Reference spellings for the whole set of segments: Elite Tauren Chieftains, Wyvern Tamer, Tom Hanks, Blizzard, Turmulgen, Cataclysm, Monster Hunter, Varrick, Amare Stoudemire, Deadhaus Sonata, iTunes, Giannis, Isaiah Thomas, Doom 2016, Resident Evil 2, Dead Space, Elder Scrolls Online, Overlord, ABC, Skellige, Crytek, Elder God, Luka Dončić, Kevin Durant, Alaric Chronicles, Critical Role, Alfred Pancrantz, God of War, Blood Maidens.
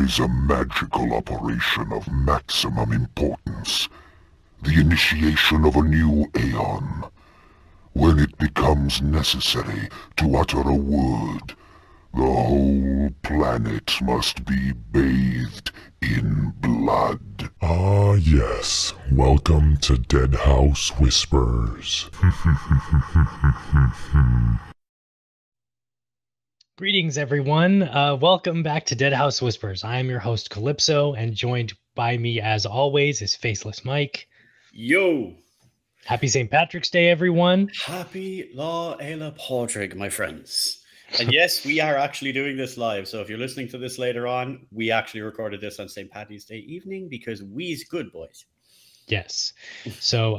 There is a magical operation of maximum importance. The initiation of a new aeon. When it becomes necessary to utter a word, the whole planet must be bathed in blood. Ah yes, welcome to Deadhaus Whispers. Greetings everyone, welcome back to Deadhaus Whispers. I am your host Calypso, and joined by me as always is Faceless Mike. Yo! Happy St. Patrick's Day everyone. Happy La Ela Padraig, my friends. And yes, we are actually doing this live, so if you're listening to this later on, we actually recorded this on St. Patty's Day evening because we's good boys. Yes. So,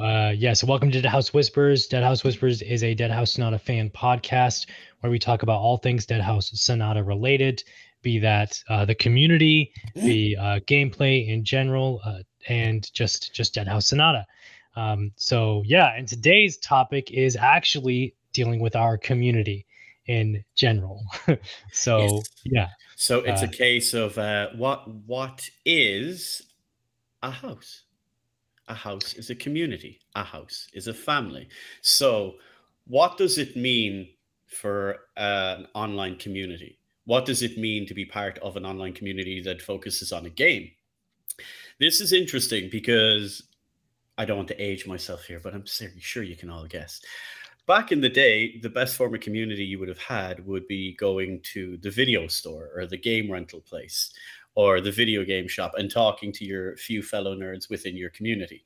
so welcome to Deadhaus Whispers. Deadhaus Whispers is a Deadhaus Sonata fan podcast where we talk about all things Deadhaus Sonata related, be that the community, the gameplay in general, and just Deadhaus Sonata. And today's topic is actually dealing with our community in general. So it's a case of what is a house? A house is a community. A house is a family. So what does it mean for an online community? What does it mean to be part of an online community that focuses on a game? This is interesting because I don't want to age myself here, but I'm sure you can all guess. Back in the day, the best form of community you would have had would be going to the video store or the game rental place, or the video game shop, and talking to your few fellow nerds within your community.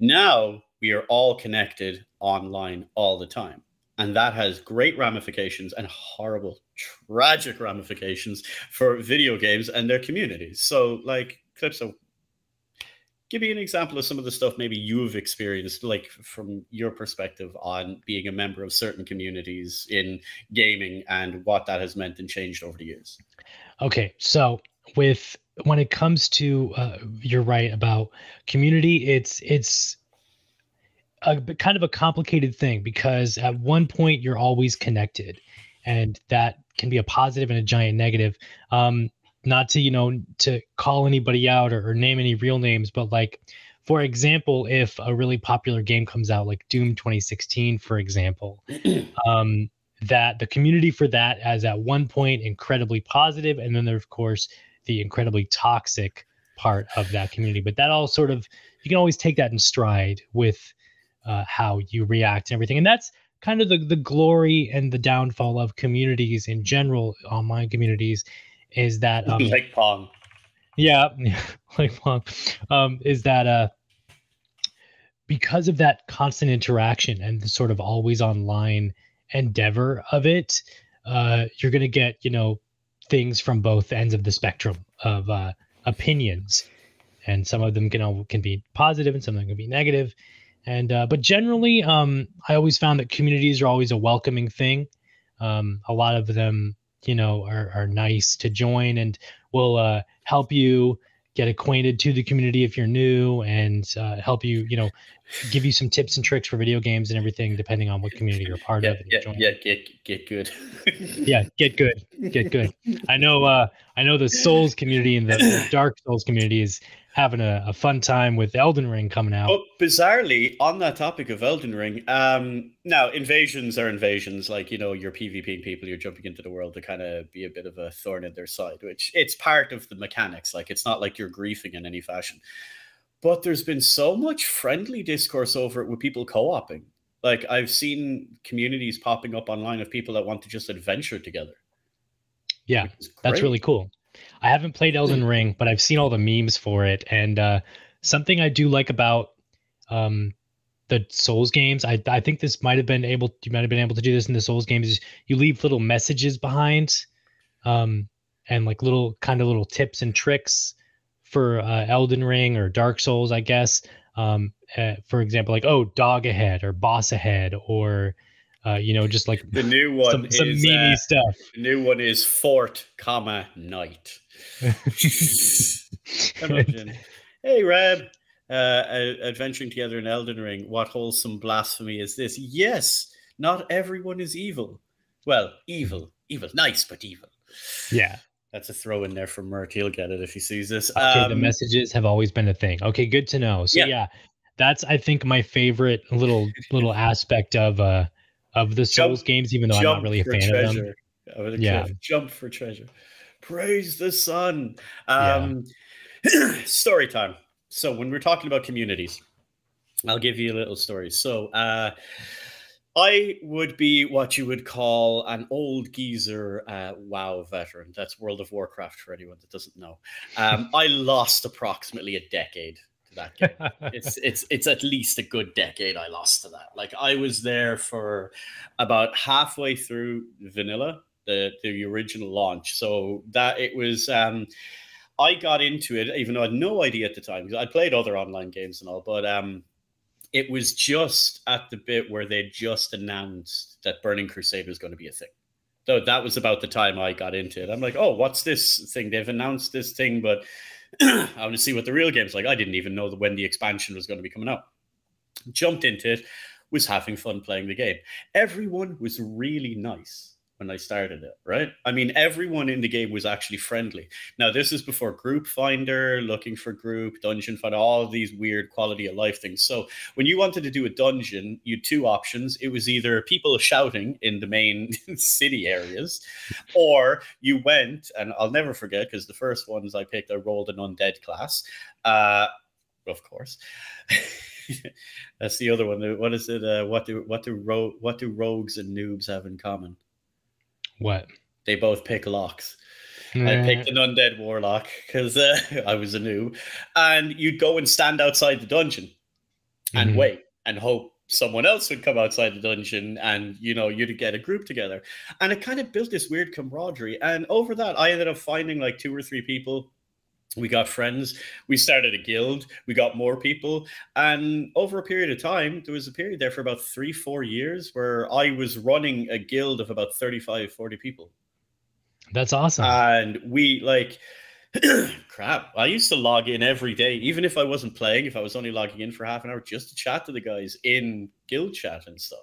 Now we are all connected online all the time. And that has great ramifications and horrible, tragic ramifications for video games and their communities. So like, Calypso, give me an example of some of the stuff maybe you've experienced, like from your perspective on being a member of certain communities in gaming and what that has meant and changed over the years. Okay, so when it comes to you're right about community, it's a kind of a complicated thing because at one point you're always connected, and that can be a positive and a giant negative. Not to to call anybody out or name any real names, but like for example, if a really popular game comes out like Doom 2016, for example, that the community for that is at one point incredibly positive, and then there of course the incredibly toxic part of that community. But that all sort of, you can always take that in stride with how you react and everything. And that's kind of the glory and the downfall of communities in general, online communities, is that like Pong. Yeah, like Pong. Is that because of that constant interaction and the sort of always online endeavor of it, you're gonna get things from both ends of the spectrum of opinions, and some of them can be positive and some of them can be negative, and but generally I always found that communities are always a welcoming thing. A lot of them are nice to join and will help you get acquainted to the community if you're new, and help you, give you some tips and tricks for video games and everything, depending on what community you're a part of. Get good. Yeah, get good. I know the Souls community and the Dark Souls community is having a fun time with Elden Ring coming out. But bizarrely, on that topic of Elden Ring, now invasions are invasions. Like, you're PvPing people, you're jumping into the world to kind of be a bit of a thorn in their side, which it's part of the mechanics. Like, it's not like you're griefing in any fashion. But there's been so much friendly discourse over it with people co-oping. Like, I've seen communities popping up online of people that want to just adventure together. Yeah, that's really cool. I haven't played Elden Ring, but I've seen all the memes for it. And something I do like about the Souls games, I think this might have been able to do this in the Souls games, is you leave little messages behind, and like little tips and tricks for Elden Ring or Dark Souls, I guess. For example, like, oh, dog ahead or boss ahead, or just like the new one, some meme stuff. The new one is fort, comma, night. Imagine. Hey, Reb, adventuring together in Elden Ring. What wholesome blasphemy is this? Yes, not everyone is evil. Well, evil. Nice, but evil. Yeah. That's a throw in there for Merc. He'll get it if he sees this. Okay, the messages have always been a thing. Okay, good to know. So yeah, that's I think my favorite little aspect of the Souls games, even though I'm not really a fan of them. Yeah, jump for treasure. Praise the sun. Story time. So when we're talking about communities, I'll give you a little story. So I would be what you would call an old geezer WoW veteran. That's World of Warcraft for anyone that doesn't know. I lost approximately a decade to that game. It's at least a good decade I lost to that. Like I was there for about halfway through vanilla, the original launch. So that it was... I got into it, even though I had no idea at the time, because I played other online games and all, but it was just at the bit where they just announced that Burning Crusade was going to be a thing. So that was about the time I got into it. I'm like, oh, what's this thing? They've announced this thing, but I want to see what the real game's like. I didn't even know when the expansion was going to be coming out. Jumped into it, was having fun playing the game. Everyone was really nice when I started it, right? I mean, everyone in the game was actually friendly. Now, this is before Group Finder, looking for group, Dungeon Finder, all of these weird quality of life things. So when you wanted to do a dungeon, you had two options. It was either people shouting in the main city areas, or you went, and I'll never forget, because the first ones I picked, I rolled an undead class, of course. That's the other one. What is it? What do rogues and noobs have in common? What? They both pick locks. I picked an undead warlock because I was a noob. And you'd go and stand outside the dungeon and wait and hope someone else would come outside the dungeon and, you know, you'd get a group together. And it kind of built this weird camaraderie. And over that, I ended up finding like 2 or 3 people. We got friends. We started a guild. We got more people. And over a period of time, there was a period there for about 3-4 years where I was running a guild of about 35-40 people. That's awesome. And we like, crap, I used to log in every day, even if I wasn't playing, if I was only logging in for half an hour, just to chat to the guys in guild chat and stuff.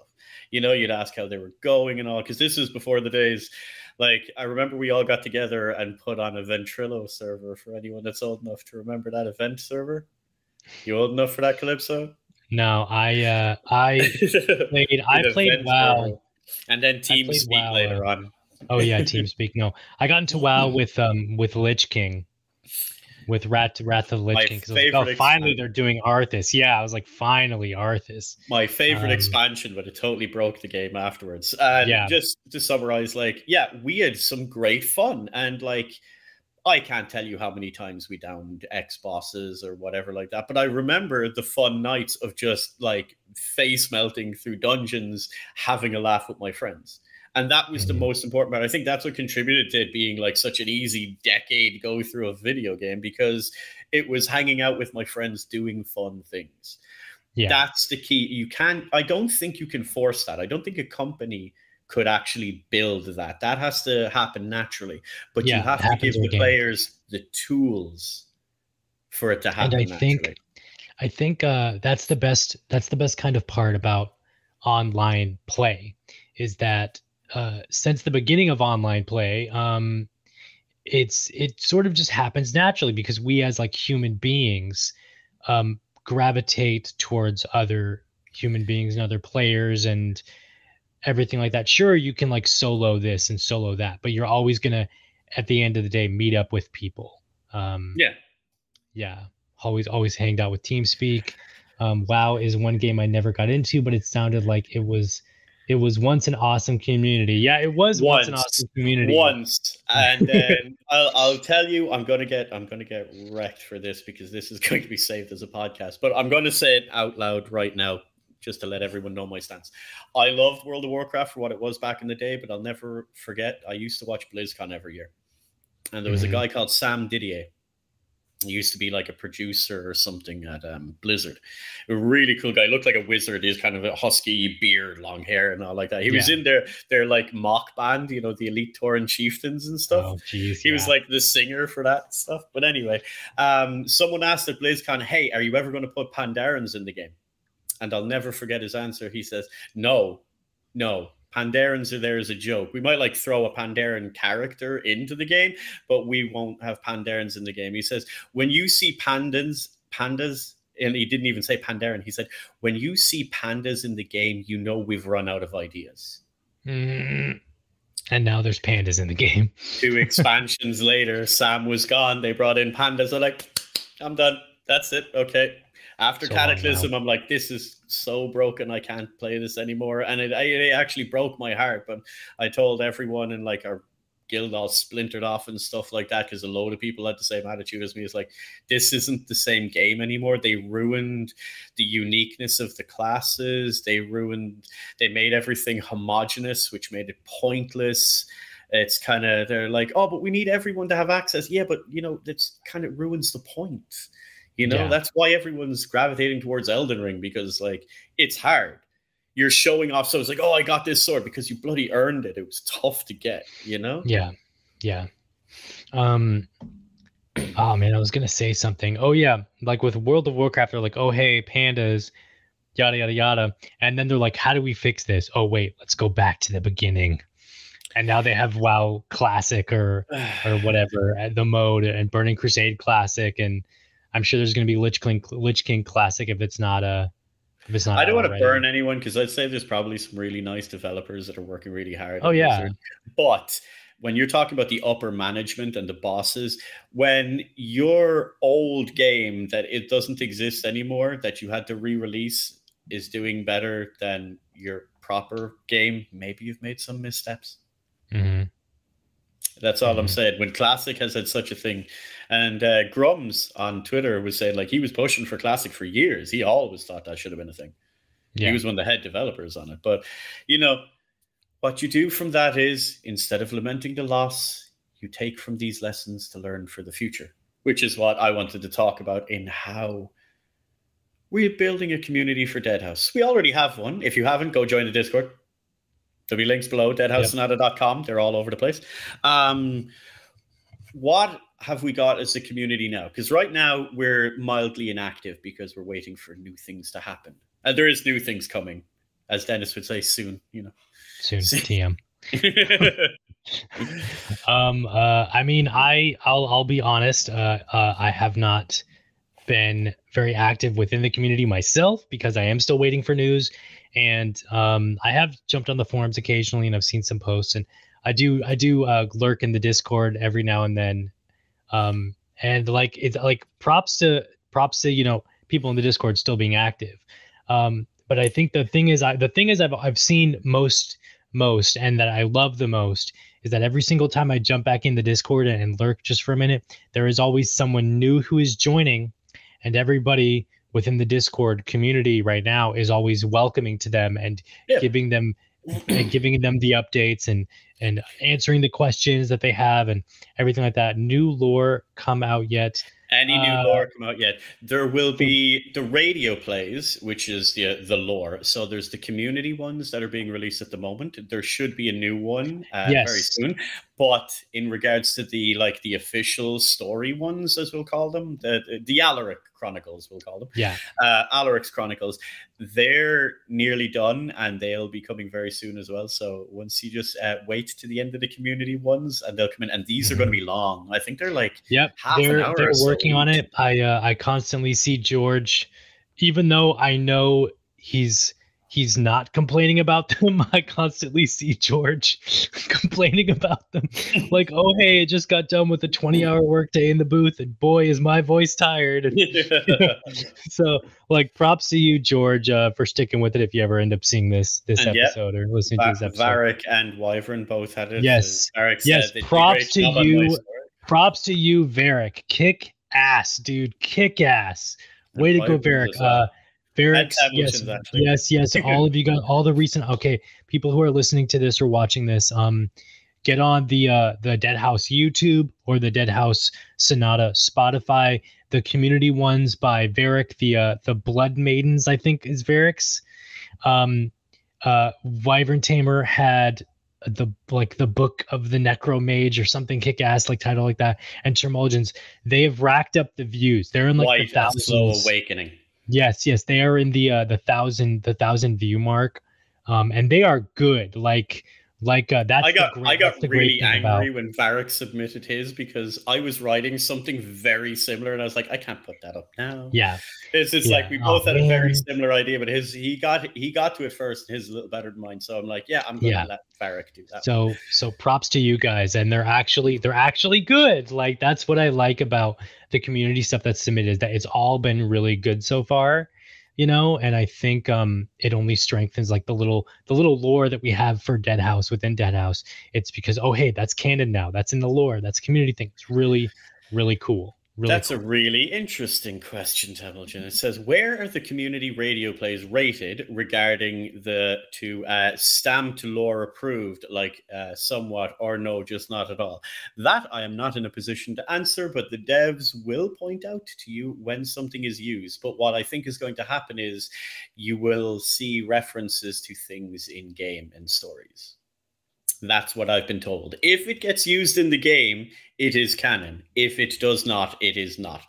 You know, you'd ask how they were going and all, because this was before the days. Like, I remember we all got together and put on a Ventrilo server for anyone that's old enough to remember that event server. You old enough for that, Calypso? No, I played WoW. And then Teamspeak later on. Oh, yeah, Teamspeak. No, I got into WoW with Lich King, with Wrath of the Lich King. Because finally they're doing Arthas. Yeah, I was like, finally, Arthas. My favorite expansion, but it totally broke the game afterwards. And just to summarize, like, yeah, we had some great fun. And, like, I can't tell you how many times we downed ex-bosses or whatever like that. But I remember the fun nights of just, like, face melting through dungeons, having a laugh with my friends. And that was the most important part. I think that's what contributed to it being like such an easy decade go through a video game, because it was hanging out with my friends doing fun things. Yeah. That's the key. I don't think you can force that. I don't think a company could actually build that. That has to happen naturally. But you have to give the players the tools for it to happen. And I think that's the best kind of part about online play is that since the beginning of online play, it sort of just happens naturally because we as like human beings gravitate towards other human beings and other players and everything like that. Sure, you can like solo this and solo that, but you're always going to, at the end of the day, meet up with people. Always hanged out with TeamSpeak. WoW is one game I never got into, but it sounded like it was once an awesome community. Yeah, it was once an awesome community. Once, and then I'll tell you, I'm gonna get wrecked for this because this is going to be saved as a podcast. But I'm gonna say it out loud right now, just to let everyone know my stance. I loved World of Warcraft for what it was back in the day, but I'll never forget. I used to watch BlizzCon every year, and there was a guy called Sam Didier. He used to be like a producer or something at Blizzard. A really cool guy. Looked like a wizard. He's kind of a husky beard, long hair and all like that. He was in their like mock band, you know, the Elite Tauren Chieftains and stuff. Oh, geez, he was like the singer for that stuff. But anyway, someone asked at BlizzCon, hey, are you ever going to put Pandaren in the game? And I'll never forget his answer. He says, no, Pandarans are there as a joke. We might like throw a Pandaren character into the game, but we won't have Pandarans in the game. He says, when you see pandas, and he didn't even say Pandaren. He said, when you see pandas in the game, you know we've run out of ideas. Mm. And now there's pandas in the game. Two expansions later, Sam was gone. They brought in pandas. I'm like, I'm done. That's it. Okay. After Cataclysm, I'm like, this is so broken. I can't play this anymore. And it actually broke my heart. But I told everyone in like our guild all splintered off and stuff like that, because a load of people had the same attitude as me. It's like, this isn't the same game anymore. They ruined the uniqueness of the classes. They made everything homogenous, which made it pointless. It's kind of, they're like, oh, but we need everyone to have access. Yeah, but you know, that's kind of ruins the point. You know, yeah. That's why everyone's gravitating towards Elden Ring, because like, it's hard. You're showing off. So it's like, oh, I got this sword because you bloody earned it. It was tough to get, you know? Yeah. Yeah. Oh man, I was going to say something. Oh yeah. Like with World of Warcraft, they're like, oh, hey, pandas, yada, yada, yada. And then they're like, how do we fix this? Oh wait, let's go back to the beginning. And now they have WoW Classic or whatever, the mode, and Burning Crusade Classic. And I'm sure there's going to be Lich King Classic if it's not a, I don't want to burn anyone, because I'd say there's probably some really nice developers that are working really hard. Oh, yeah. But when you're talking about the upper management and the bosses, when your old game that it doesn't exist anymore, that you had to re-release, is doing better than your proper game, maybe you've made some missteps. Mm-hmm. That's all I'm saying. When Classic has had such a thing, and Grums on Twitter was saying like he was pushing for Classic for years. He always thought that should have been a thing. Yeah. He was one of the head developers on it. But you know what you do from that is, instead of lamenting the loss, you take from these lessons to learn for the future, which is what I wanted to talk about in how we're building a community for Deadhaus. We already have one. If you haven't, go join the Discord. There'll be links below, deadhaussonata.com. Yep. They're all over the place. What have we got as a community now? Because right now we're mildly inactive because we're waiting for new things to happen. And there is new things coming, as Dennis would say, soon. You know, soon. TM. I mean, I'll be honest. I have not been very active within the community myself because I am still waiting for news. And I have jumped on the forums occasionally, and I've seen some posts, and I do lurk in the Discord every now and then. And like, it's like props to, you know, people in the Discord still being active. But I think the thing is I've seen most and that I love the most is that every single time I jump back in the Discord and lurk just for a minute, there is always someone new who is joining, and everybody within the Discord community right now is always welcoming to them and giving them the updates and answering the questions that they have and everything like that. New lore come out yet? Any new lore come out yet? There will be the radio plays, which is the lore. So there's the community ones that are being released at the moment. There should be a new one very soon. But in regards to the official story ones, as we'll call them, the Alaric Chronicles, we'll call them. Yeah. Alaric's Chronicles. They're nearly done, and they'll be coming very soon as well. So once you just wait to the end of the community ones, and they'll come in. And these are going to be long. I think they're like half an hour. They're working on it. I constantly see George, even though I know he's not complaining about them. I constantly see George complaining about them. Like, oh, hey, I just got done with a 20-hour workday in the booth, and boy, is my voice tired. And, you know, so, like, props to you, George, for sticking with it if you ever end up seeing this episode or listening to this episode. Varrick and Wyvern both had it. Yes. Yes, props to you, Varrick. Kick ass, dude. Kick ass. Way to go, Varrick. Varrick, yes. All of you got all the recent. Okay, people who are listening to this or watching this, get on the Deadhaus YouTube or the Deadhaus Sonata Spotify. The community ones by Varrick, the Blood Maidens, I think, is Varrick's. Wyvern Tamer had the Book of the Necromage or something kick-ass title like that, and Turmulgen's. They have racked up the views. They're in the thousands. Slow Awakening. Yes, they are in the thousand view mark. And they are good. I got really angry when Varrick submitted his, because I was writing something very similar, and I was like, I can't put that up now. Yeah, like we both had a very similar idea, but he got to it first, and his is a little better than mine. So I'm like, yeah, I'm gonna let Varrick do that. So props to you guys, and they're actually good. Like that's what I like about the community stuff that's submitted, is that it's all been really good so far. You know, and I think it only strengthens like the little lore that we have for Deadhaus within Deadhaus. It's because, oh hey, that's canon now. That's in the lore. That's a community thing. It's really, really cool. That's a really interesting question, Turmulgen. It says, where are the community radio plays rated regarding the to stamped lore approved, like somewhat or no, just not at all? That I am not in a position to answer, but the devs will point out to you when something is used. But what I think is going to happen is you will see references to things in game and stories. That's what I've been told. If it gets used in the game, it is canon. If it does not, it is not.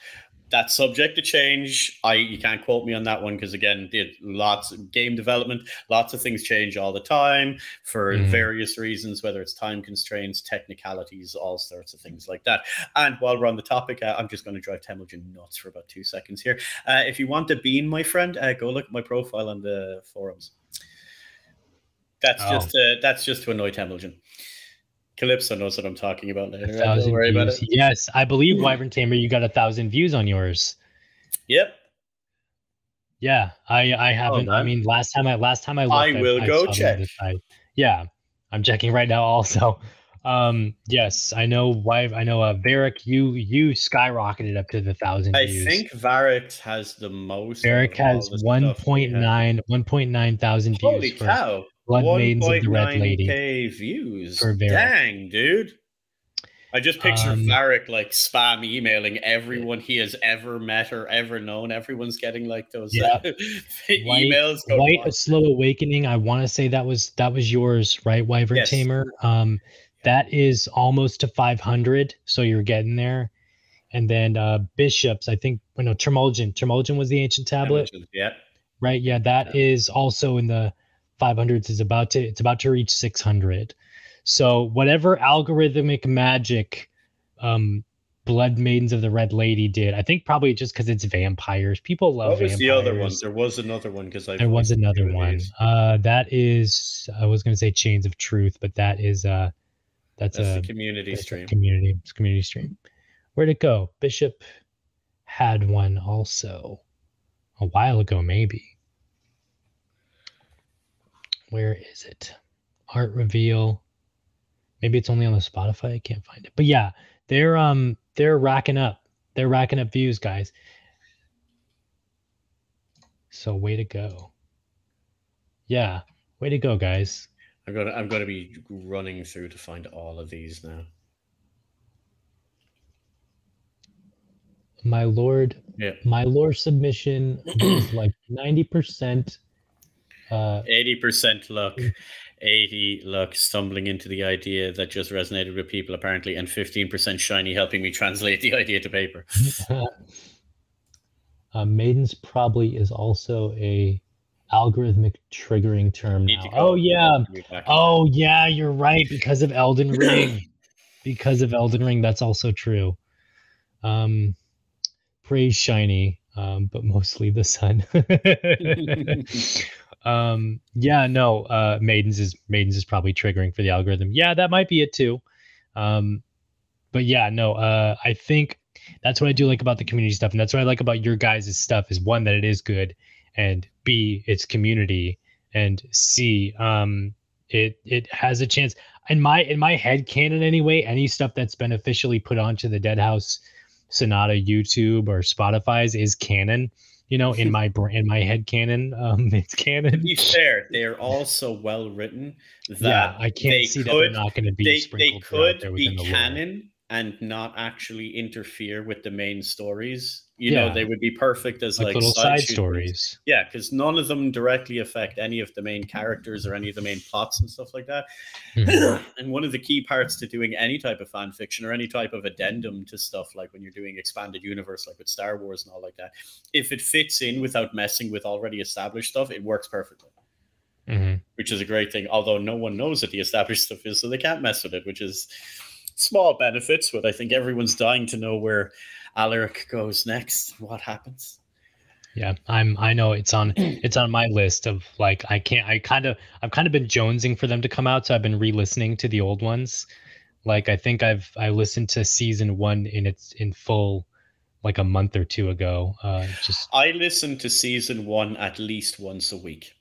That's subject to change. You can't quote me on that one, because again, lots of game development, lots of things change all the time for various reasons, whether it's time constraints, technicalities, all sorts of things like that. And while we're on the topic, I'm just going to drive Turmulgen nuts for about 2 seconds here. If you want a bean, my friend, go look at my profile on the forums. That's just to annoy Turmulgen. Calypso knows what I'm talking about later. Don't worry about it. Yes, I believe, Wyvern Tamer, you got 1,000 views on yours. Yep. Yeah, I haven't. Oh, I mean, last time I looked, I will go check. Yeah, I'm checking right now also. Yes, I know why. I know Varrick, you skyrocketed up to the 1,000 views. I think Varrick has the most. Varrick has 1.9 thousand views. Holy cow. Blood Maidens of the Red Lady. 1.9k views. For Varrick. Dang, dude. I just picture Varrick like spam emailing everyone he has ever met or ever known. Everyone's getting like those emails. A Slow Awakening. I want to say that was yours, right, Wyvern Tamer? That is almost to 500, so you're getting there. And then Bishops, I think, Turmulgen. Turmulgen was the ancient tablet. Yeah. Right, yeah, that is also in the 500s, is about to reach 600. So whatever algorithmic magic Blood Maidens of the Red Lady did, I think probably just because it's vampires. People love vampires. What was the other one? There was another one. There was another one. That is, I was going to say Chains of Truth, but that is, that's a community stream. Community stream. Where'd it go? Bishop had one also a while ago, maybe. Where is it? Art reveal. Maybe it's only on the Spotify. I can't find it. But yeah, they're racking up. They're racking up views, guys. So way to go. Yeah, way to go, guys. I'm gonna be running through to find all of these now. My lord. Yeah. My lore submission was like 90%. 80% luck, 80 luck, stumbling into the idea that just resonated with people apparently, and 15% shiny helping me translate the idea to paper. Maidens probably is also a algorithmic triggering term now. Oh yeah, you're right, because of Elden Ring. That's also true. Praise shiny, but mostly the sun. Maidens is probably triggering for the algorithm. Yeah, that might be it too. I think that's what I do like about the community stuff, and that's what I like about your guys' stuff is, one, that it is good, and B, it's community, and C, it has a chance. In my head canon anyway, any stuff that's been officially put onto the Deadhaus Sonata YouTube or Spotify's is canon. You know, in my head canon, it's canon. To be fair, they're all so well written that I can't see that they're not going to be sprinkled. They could be canon and not actually interfere with the main stories. You know, they would be perfect as like little side stories. Yeah, because none of them directly affect any of the main characters or any of the main plots and stuff like that. Mm-hmm. And one of the key parts to doing any type of fan fiction or any type of addendum to stuff, like when you're doing expanded universe, like with Star Wars and all like that, if it fits in without messing with already established stuff, it works perfectly. which is a great thing, although no one knows what the established stuff is, so they can't mess with it, which is small benefits, but I think everyone's dying to know where Alaric goes next, what happens. Yeah, I know it's on my list of, like, I've kind of been jonesing for them to come out, so I've been re-listening to the old ones. Like, I think I listened to season 1 in full like a month or two ago. I listen to season 1 at least once a week.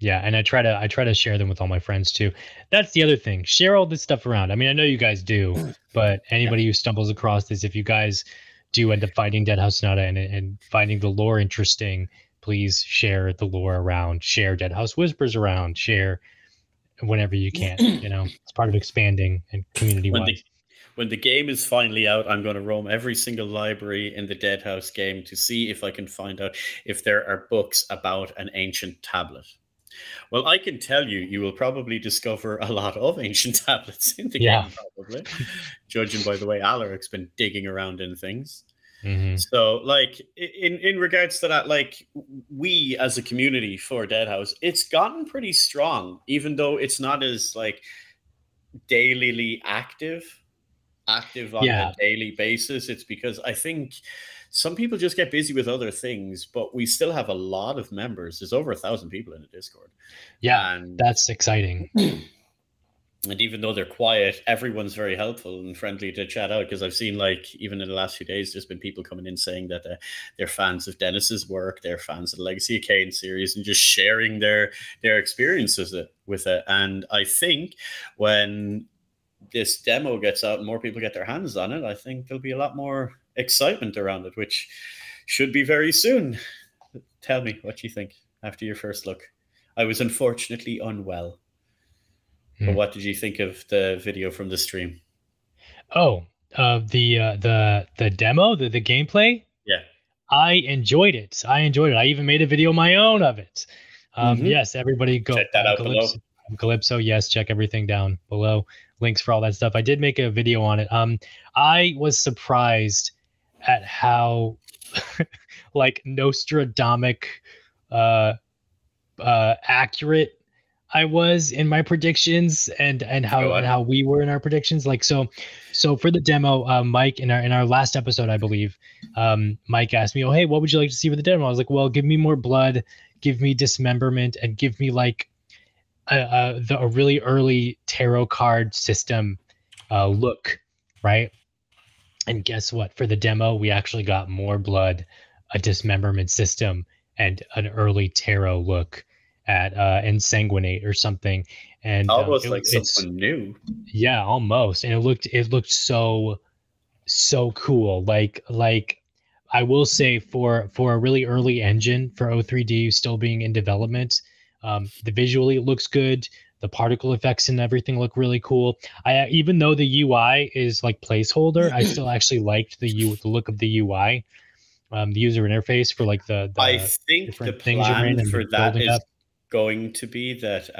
Yeah, and I try to share them with all my friends too. That's the other thing. Share all this stuff around. I mean, I know you guys do, but anybody who stumbles across this, if you guys do end up finding Deadhaus Sonata and finding the lore interesting, please share the lore around, share Deadhaus Whispers around, share whenever you can. You know, it's part of expanding and community-wise. When the game is finally out, I'm going to roam every single library in the Deadhaus game to see if I can find out if there are books about an ancient tablet. Well, I can tell you, you will probably discover a lot of ancient tablets in the game, probably. Judging by the way Alaric's been digging around in things. So, like, in regards to that, like, we as a community for Deadhaus, it's gotten pretty strong, even though it's not as, like, daily active on a daily basis. It's because I think some people just get busy with other things, but we still have a lot of members. There's over 1,000 people in the Discord. Yeah, and that's exciting. And even though they're quiet, everyone's very helpful and friendly to chat out, because I've seen, like, even in the last few days, there's been people coming in saying that they're fans of Dennis's work, they're fans of the Legacy of Kain series, and just sharing their experiences with it. And I think when this demo gets out and more people get their hands on it, I think there'll be a lot more excitement around it, which should be very soon. Tell me what you think after your first look. I was unfortunately unwell. But what did you think of the video from the stream? Oh, the demo, the gameplay? Yeah. I enjoyed it. I even made a video of my own of it. Yes, everybody go check that out below. Calypso, yes, check everything down below. Links for all that stuff. I did make a video on it. I was surprised at how like Nostradamus accurate I was in my predictions, and how we were in our predictions. Like, so for the demo, Mike, in our last episode, I believe, Mike asked me, "Oh, hey, what would you like to see with the demo?" I was like, "Well, give me more blood, give me dismemberment, and give me like a really early tarot card system look, right?" And guess what? For the demo, we actually got more blood, a dismemberment system, and an early tarot look at Ensanguinate or something, and almost like something new. Yeah, almost. And it looked so cool. Like I will say, for a really early engine, for O3D still being in development, the visually it looks good. The particle effects and everything look really cool. I, even though the UI is like placeholder, I still actually liked the look of the UI, the user interface for like the I think the plan for that is going to be that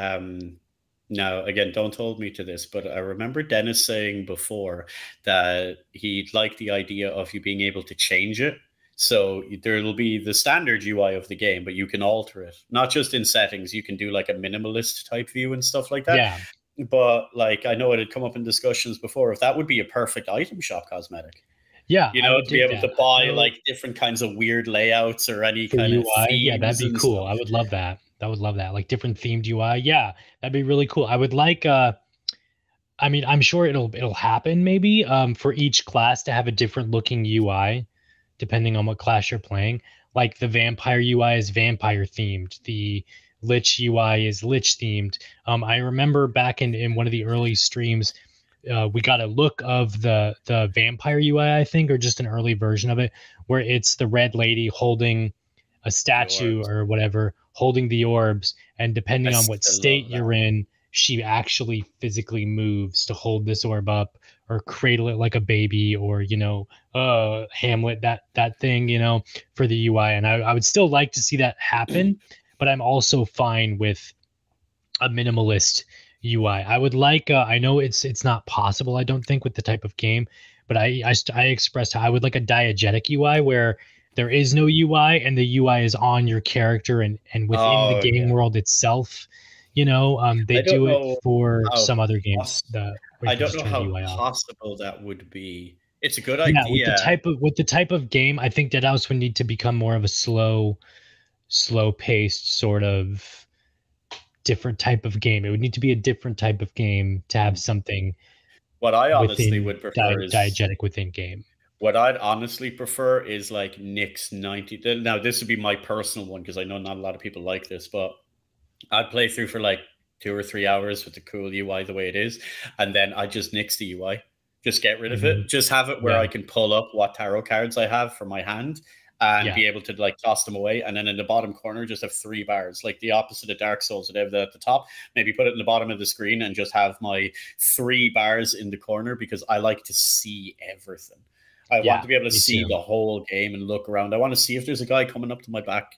now, again, don't hold me to this, but I remember Dennis saying before that he'd like the idea of you being able to change it. So there will be the standard UI of the game, but you can alter it, not just in settings. You can do like a minimalist type view and stuff like that. Yeah. But like, I know it had come up in discussions before, if that would be a perfect item shop cosmetic. Yeah, you know, to be able to buy like different kinds of weird layouts or any kind of UI. Yeah, that'd be cool. I would love that. I would love that, like different themed UI. Yeah, that'd be really cool. I would like, I mean, I'm sure it'll happen maybe for each class to have a different looking UI, depending on what class you're playing. Like the vampire UI is vampire themed. The lich UI is lich themed. I remember back in one of the early streams, we got a look of the vampire UI, I think, or just an early version of it, where it's the red lady holding a statue or whatever, holding the orbs, and depending on what state you're in, she actually physically moves to hold this orb up or cradle it like a baby, or, you know, Hamlet, that thing, you know, for the UI. And I would still like to see that happen, but I'm also fine with a minimalist UI. I would like, I know it's not possible, I don't think, with the type of game, but I expressed how I would like a diegetic UI where there is no UI, and the UI is on your character and within the game world itself. You know, they do it for some other games. I don't know how possible that would be. It's a good idea. With the type of game, I think Deadhaus would need to become more of a slow-paced sort of different type of game. It would need to be a different type of game to have something. What I honestly would prefer is diegetic within game. What I'd honestly prefer is like Nick's 90. Now, this would be my personal one because I know not a lot of people like this, but I'd play through for like 2 or 3 hours with the cool UI the way it is, and then I just nix the UI. Just get rid of it. Just have it where I can pull up what tarot cards I have for my hand and be able to like toss them away. And then in the bottom corner, just have 3 bars, like the opposite of Dark Souls, whatever at the top. Maybe put it in the bottom of the screen and just have my 3 bars in the corner, because I like to see everything. I want to be able to see the whole game and look around. I want to see if there's a guy coming up to my back,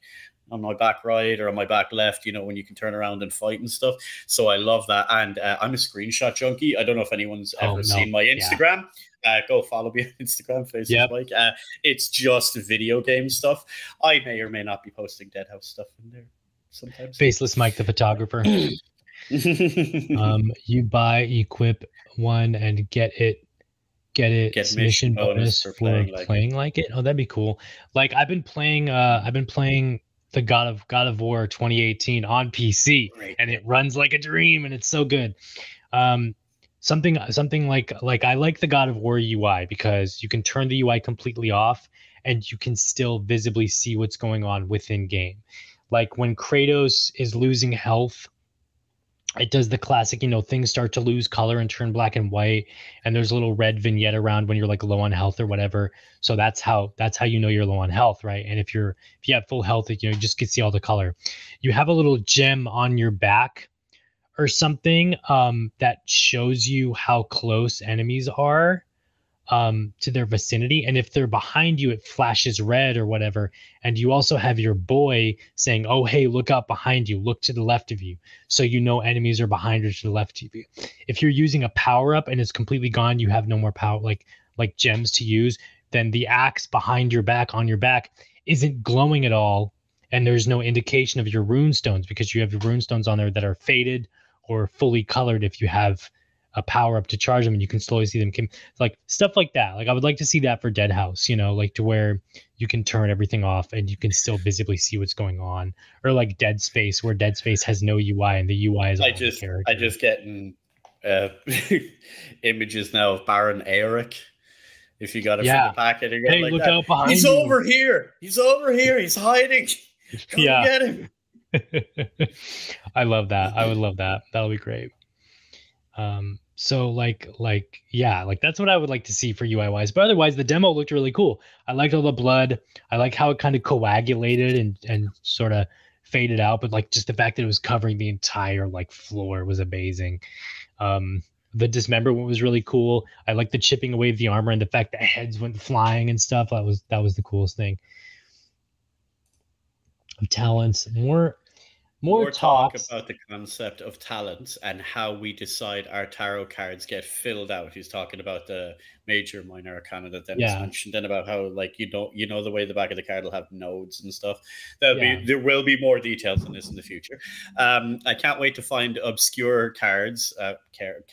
on my back right or on my back left, you know, when you can turn around and fight and stuff. So I love that. And I'm a screenshot junkie. I don't know if anyone's ever seen my Instagram. Go follow me on Instagram, Faceless Mike. It's just video game stuff. I may or may not be posting Deadhaus stuff in there sometimes. Faceless Mike, the photographer. You buy, equip one, and get mission bonus for playing like it. Oh, that'd be cool. Like I've been playing the God of War 2018 on PC, and it runs like a dream, and it's so good. Something like I like the God of War UI because you can turn the UI completely off and you can still visibly see what's going on within game. Like when Kratos is losing health, it does the classic, you know, things start to lose color and turn black and white, and there's a little red vignette around when you're like low on health or whatever. So that's how you know you're low on health, right? And if you have full health, you know, you just can see all the color. You have a little gem on your back or something that shows you how close enemies are to their vicinity, and if they're behind you, it flashes red or whatever. And you also have your boy saying, oh hey, look out behind you, look to the left of you, so you know enemies are behind or to the left of you. If you're using a power up and it's completely gone, you have no more power like gems to use, then the axe behind your back on your back isn't glowing at all, and there's no indication of your runestones because you have your runestones on there that are faded or fully colored if you have a power up to charge them, and you can slowly see them. Like stuff like that. Like I would like to see that for Deadhaus, you know, like to where you can turn everything off and you can still visibly see what's going on. Or like Dead Space, where Dead Space has no UI and the UI is all the character. I just getting images now of Baron Eric. If you got it from the packet, you're hey, like look that. Out behind He's you. Over here. He's over here. He's hiding. Come get him. I love that. I would love that. That'll be great. So like that's what I would like to see for UI wise, but otherwise the demo looked really cool. I liked all the blood. I like how it kind of coagulated and sort of faded out, but like just the fact that it was covering the entire like floor was amazing. The dismemberment was really cool. I like the chipping away of the armor and the fact that heads went flying and stuff. That was the coolest thing. Talents, more talk about the concept of talents and how we decide our tarot cards get filled out. He's talking about the major, minor arcana that Dennis mentioned, and about how like you know the way the back of the card will have nodes and stuff. There will be more details on this in the future. I can't wait to find obscure cards,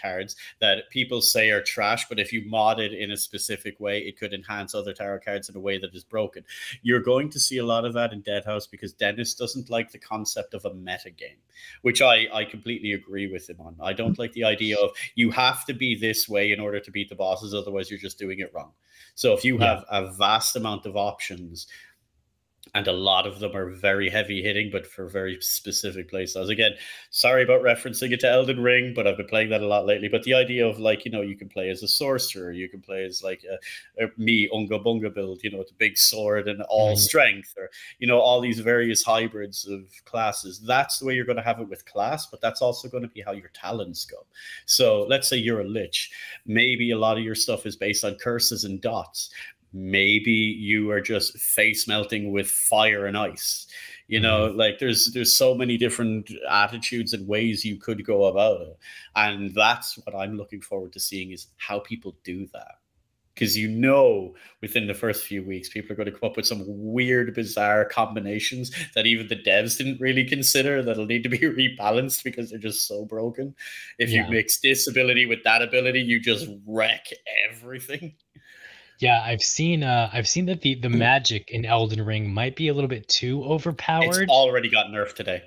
cards that people say are trash, but if you mod it in a specific way, it could enhance other tarot cards in a way that is broken. You're going to see a lot of that in Deadhaus because Dennis doesn't like the concept of a metagame, which I completely agree with him on. I don't like the idea of you have to be this way in order to beat the bosses, otherwise you're just doing it wrong. So if you have a vast amount of options, and a lot of them are very heavy hitting, but for very specific places. Again, sorry about referencing it to Elden Ring, but I've been playing that a lot lately. But the idea of like, you know, you can play as a sorcerer, you can play as like me, Unga Bunga build, you know, with the big sword and all strength, or, you know, all these various hybrids of classes. That's the way you're going to have it with class, but that's also going to be how your talents go. So let's say you're a lich. Maybe a lot of your stuff is based on curses and dots. Maybe you are just face melting with fire and ice. You know, like there's so many different attitudes and ways you could go about it. And that's what I'm looking forward to seeing, is how people do that. Because you know within the first few weeks, people are going to come up with some weird, bizarre combinations that even the devs didn't really consider that'll need to be rebalanced because they're just so broken. If you mix this ability with that ability, you just wreck everything. Yeah, I've seen that the magic in Elden Ring might be a little bit too overpowered. It's already got nerfed today.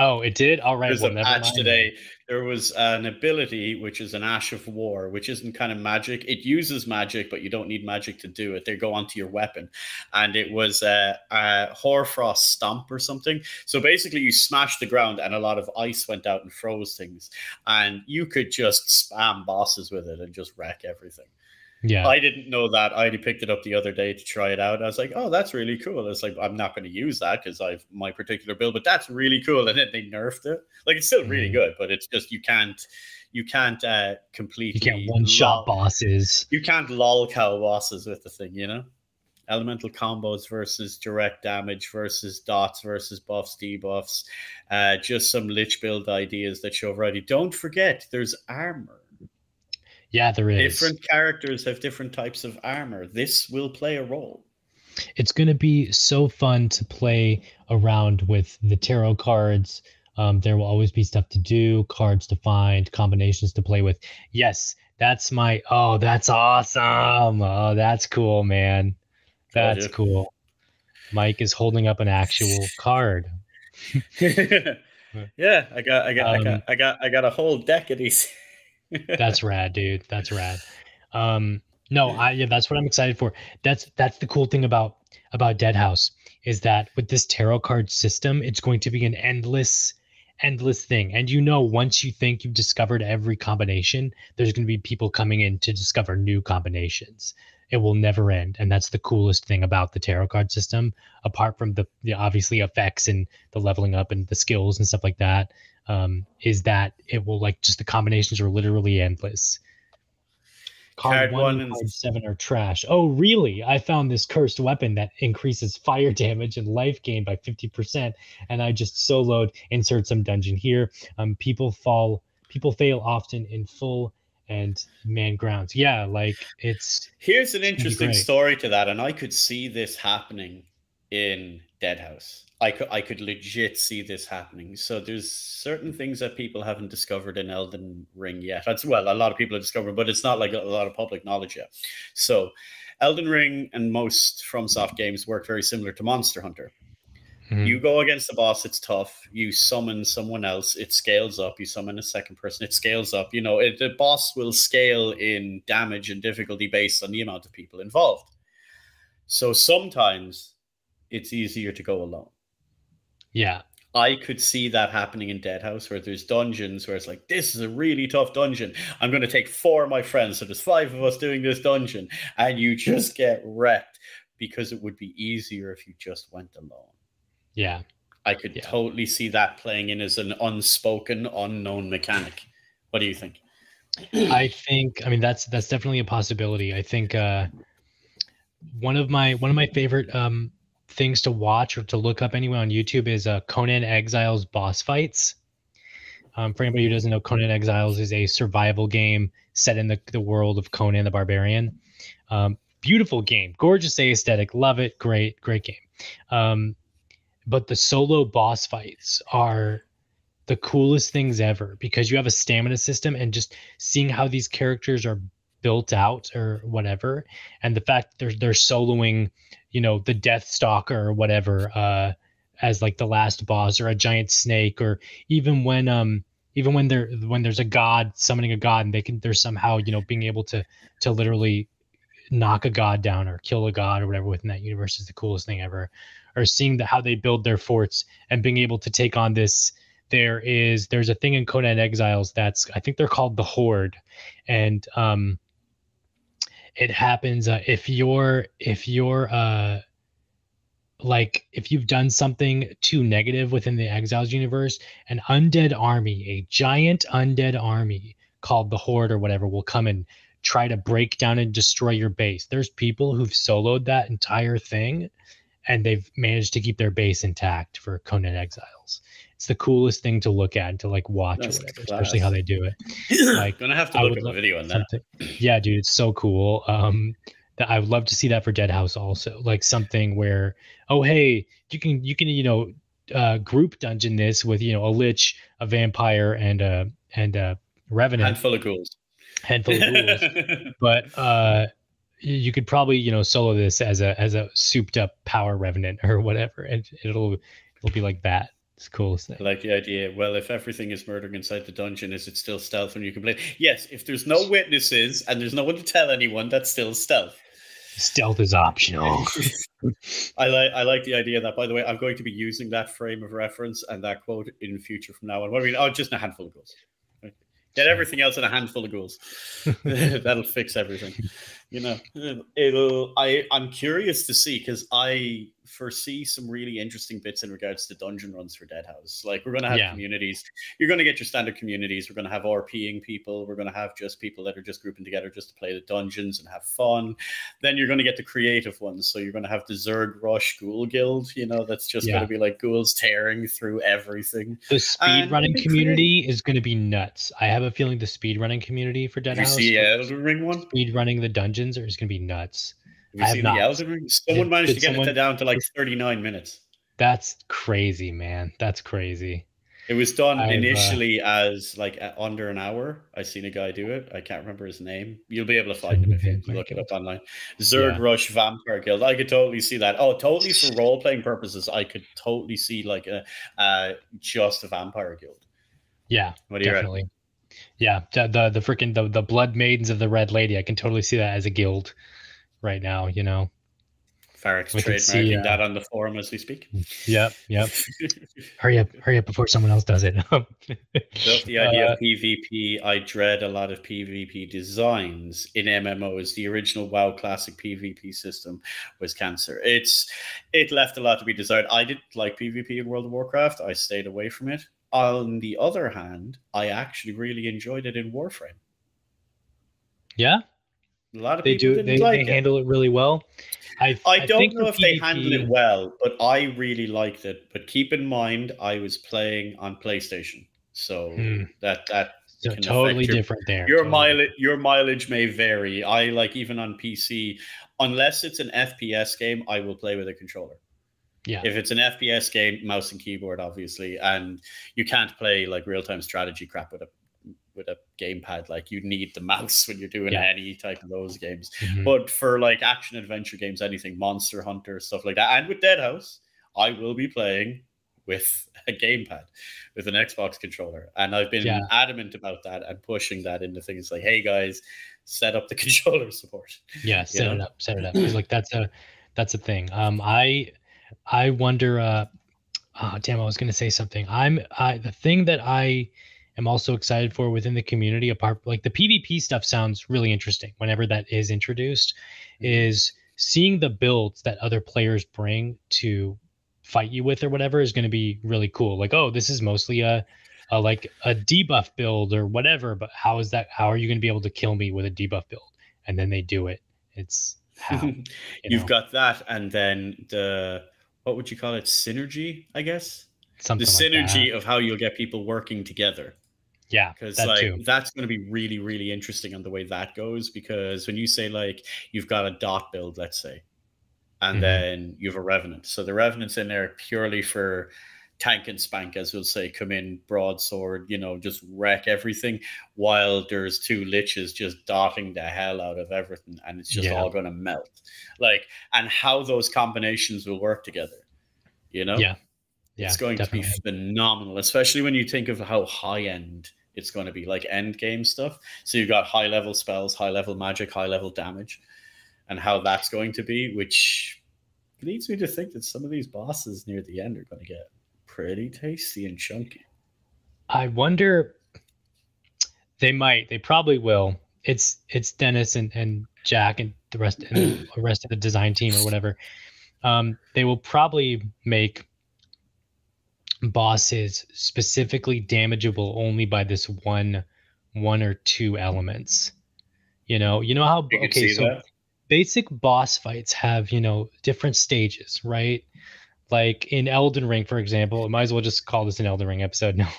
Oh, it did? All right. There's a patch today. There was an ability, which is an Ash of War, which isn't kind of magic. It uses magic, but you don't need magic to do it. They go onto your weapon. And it was a Hoarfrost Stomp or something. So basically you smashed the ground and a lot of ice went out and froze things. And you could just spam bosses with it and just wreck everything. Yeah, I didn't know that. I only picked it up the other day to try it out. I was like, "Oh, that's really cool." It's like I'm not going to use that because I've my particular build, but that's really cool. And then they nerfed it. Like it's still really good, but it's just you can't completely one-shot bosses. You can't lol cow bosses with the thing, you know. Elemental combos versus direct damage versus dots versus buffs, debuffs. Just some lich build ideas that show variety. Don't forget, there's armor. Yeah, there is. Different characters have different types of armor. This will play a role. It's going to be so fun to play around with the tarot cards. There will always be stuff to do, cards to find, combinations to play with. Yes, that's awesome. Oh, that's cool, man. That's cool. Mike is holding up an actual card. Yeah, I got a whole deck of these. That's rad, dude. That's rad. That's what I'm excited for. That's the cool thing about Deadhaus is that with this tarot card system, it's going to be an endless thing. And once you think you've discovered every combination, there's going to be people coming in to discover new combinations. It will never end, and that's the coolest thing about the tarot card system. Apart from the obviously effects and the leveling up and the skills and stuff like that, is that it will the combinations are literally endless. Card 1 and card 7 are trash. Oh, really? I found this cursed weapon that increases fire damage and life gain by 50%, and I just soloed. Insert some dungeon here. People fail often in full. And man grounds. Yeah, here's an interesting story to that, and I could see this happening in Deadhaus. I could legit see this happening. So there's certain things that people haven't discovered in Elden Ring yet. That's a lot of people have discovered, but it's not like a lot of public knowledge yet. So Elden Ring and most FromSoft games work very similar to Monster Hunter. You go against the boss, it's tough. You summon someone else, it scales up. You summon a second person, it scales up. The boss will scale in damage and difficulty based on the amount of people involved. So sometimes it's easier to go alone. Yeah. I could see that happening in Deadhaus where there's dungeons where it's like, this is a really tough dungeon. I'm going to take 4 of my friends. So there's 5 of us doing this dungeon. And you just get wrecked because it would be easier if you just went alone. Yeah, I could totally see that playing in as an unspoken, unknown mechanic. What do you think? I mean, that's definitely a possibility. I think one of my favorite things to watch or to look up anyway on YouTube is Conan Exiles boss fights. For anybody who doesn't know, Conan Exiles is a survival game set in the world of Conan the Barbarian. Beautiful game, gorgeous aesthetic, love it. Great game. But the solo boss fights are the coolest things ever because you have a stamina system and just seeing how these characters are built out or whatever. And the fact they're soloing, the Death Stalker or whatever as the last boss or a giant snake, or even when there's a god summoning a god and they're somehow, being able to literally knock a god down or kill a god or whatever within that universe is the coolest thing ever. Or seeing how they build their forts and being able to take on this. There's a thing in Conan Exiles I think they're called the Horde, and it happens if you've done something too negative within the Exiles universe, an undead army, a giant undead army called the Horde or whatever, will come and try to break down and destroy your base. There's people who've soloed that entire thing. And they've managed to keep their base intact for Conan Exiles. It's the coolest thing to look at and to like watch, or whatever, especially how they do it. Like, gonna have to look at the video on that. Yeah, dude, it's so cool. That I would love to see that for Deadhaus also, like something where, oh hey, you can group dungeon this with a lich, a vampire, and a revenant. Handful of ghouls. But you could probably solo this as a souped up power revenant or whatever, and it'll be like that. It's the coolest thing. I like the idea. Well, if everything is murdering inside the dungeon, is it still stealth when you can play? Yes, if there's no witnesses and there's no one to tell anyone, that's still stealth. Stealth is optional. I like the idea of that. By the way, I'm going to be using that frame of reference and that quote in future from now on. What do you mean? Oh, just a handful of ghouls. Get everything else in a handful of ghouls. That'll fix everything. I'm curious to see, because I foresee some really interesting bits in regards to dungeon runs for Deadhaus. Like, we're going to have communities. You're going to get your standard communities. We're going to have RPing people. We're going to have just people that are just grouping together just to play the dungeons and have fun. Then you're going to get the creative ones. So you're going to have the Zerg Rush Ghoul Guild, that's just going to be like ghouls tearing through everything. The speedrunning community is going to be nuts. I have a feeling the speedrunning community for Deadhaus. You see Elden Ring one? Speedrunning the dungeons are just going to be nuts. Have you seen the Elden Ring? Someone managed to get it down to like 39 minutes. That's crazy, man. That's crazy. It was done initially as like under an hour. I seen a guy do it. I can't remember his name. You'll be able to find him if you look it up online. Zerg Rush Vampire Guild. I could totally see that. Oh, totally, for role-playing purposes, I could totally see like just a Vampire Guild. Yeah, what do you definitely reckon? Yeah, the freaking the Blood Maidens of the Red Lady. I can totally see that as a guild right now, Varrick's trademarking that on the forum as we speak. Yep. Hurry up before someone else does it. Just the idea of PvP. I dread a lot of PvP designs in MMOs. The original WoW classic PvP system was cancer. It left a lot to be desired. I didn't like PvP in World of Warcraft. I stayed away from it. On the other hand, I actually really enjoyed it in Warframe. Yeah. A lot of people they handle it really well. I don't know if they handle it well, but I really liked it. But keep in mind, I was playing on PlayStation, so that so can totally different there. Your mileage may vary. I like, even on PC, unless it's an FPS game, I will play with a controller. Yeah. If it's an FPS game, mouse and keyboard, obviously, and you can't play like real-time strategy crap with a gamepad. Like, you need the mouse when you're doing any type of those games. Mm-hmm. But for like action adventure games, anything Monster Hunter, stuff like that, and with Deadhaus, I will be playing with a gamepad, with an Xbox controller, and I've been adamant about that and pushing that into things like, hey guys, set up the controller support. Yeah, set it up. It's like that's a thing. I wonder. Oh damn, I was gonna say something. The thing that I'm also excited for within the community, apart like the PvP stuff sounds really interesting whenever that is introduced, is seeing the builds that other players bring to fight you with or whatever is going to be really cool. Like, oh, this is mostly a debuff build or whatever, but how are you going to be able to kill me with a debuff build? And then they do it. It's how you've got that, and then the, what would you call it? Synergy, I guess. Something the like synergy that of how you'll get people working together. Yeah, because that's going to be really, really interesting on the way that goes. Because when you say like you've got a dot build, let's say, and then you have a revenant, so the revenant's in there purely for tank and spank, as we'll say, come in broadsword, just wreck everything. While there's two liches just dotting the hell out of everything, and it's just all going to melt. Like, and how those combinations will work together, Yeah. Yeah, it's going to be phenomenal, especially when you think of how high end it's going to be, like end game stuff. So you've got high level spells, high level magic, high level damage, and how that's going to be, which leads me to think that some of these bosses near the end are going to get pretty tasty and chunky. I wonder, they probably will. It's Dennis and Jack and the rest of the design team or whatever. They will probably make bosses specifically damageable only by this one or two elements. How basic boss fights have different stages, right? Like in Elden Ring, for example, I might as well just call this an Elden Ring episode now.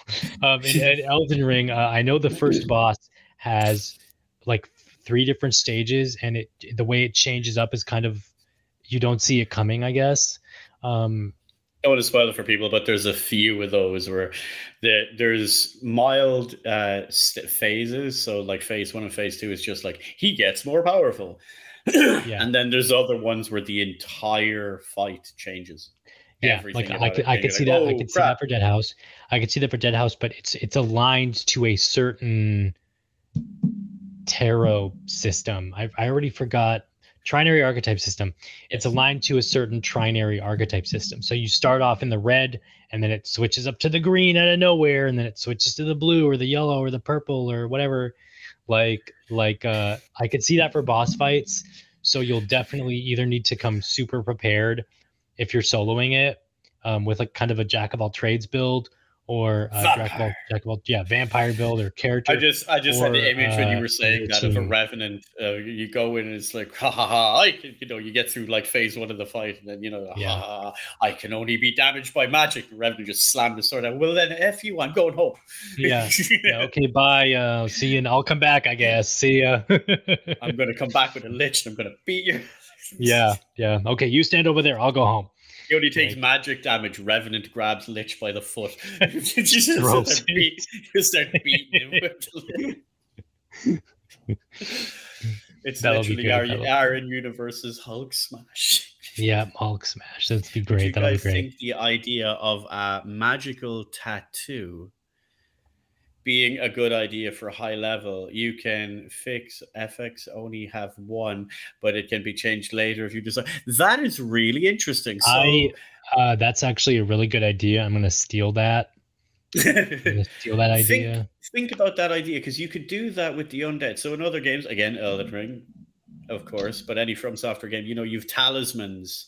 In Elden Ring, I know the first boss has like 3 different stages, and the way it changes up is kind of, you don't see it coming, I guess. I don't want to spoil it for people, but there's a few of those where there's mild phases. So like phase 1 and phase 2 is just like, he gets more powerful. Yeah. And then there's other ones where the entire fight changes. Yeah, like I could see that for Deadhaus. I could see that for Deadhaus, but it's aligned to a certain tarot system. I already forgot, trinary archetype system. It's aligned to a certain trinary archetype system. So you start off in the red, and then it switches up to the green out of nowhere, and then it switches to the blue or the yellow or the purple or whatever. Like I could see that for boss fights. So you'll definitely either need to come super prepared if you're soloing it with a kind of a jack of all trades build, or vampire build or character. I just had the image when you were saying that of a revenant. You go in and it's like, ha ha ha! You get through like phase 1 of the fight, and then I can only be damaged by magic. The revenant just slammed the sword out. Well, then F you, I'm going home. Yeah. Yeah. Okay. Bye. See you, and I'll come back, I guess. See ya. I'm gonna come back with a lich, and I'm gonna beat you. Yeah. Okay, you stand over there. I'll go home. He only takes magic damage. Revenant grabs Lich by the foot. You start beating him with the It's that'll literally our universe's Hulk smash. Yeah, Hulk smash. That'd be great. That'll be great. I think the idea of a magical tattoo being a good idea for high level, you can fix FX only have 1, but it can be changed later if you decide. That is really interesting. So that's actually a really good idea. I'm going to steal that. Idea. Think about that idea, because you could do that with the undead. So in other games, again, Elden Ring, of course, but any From Software game, you've talismans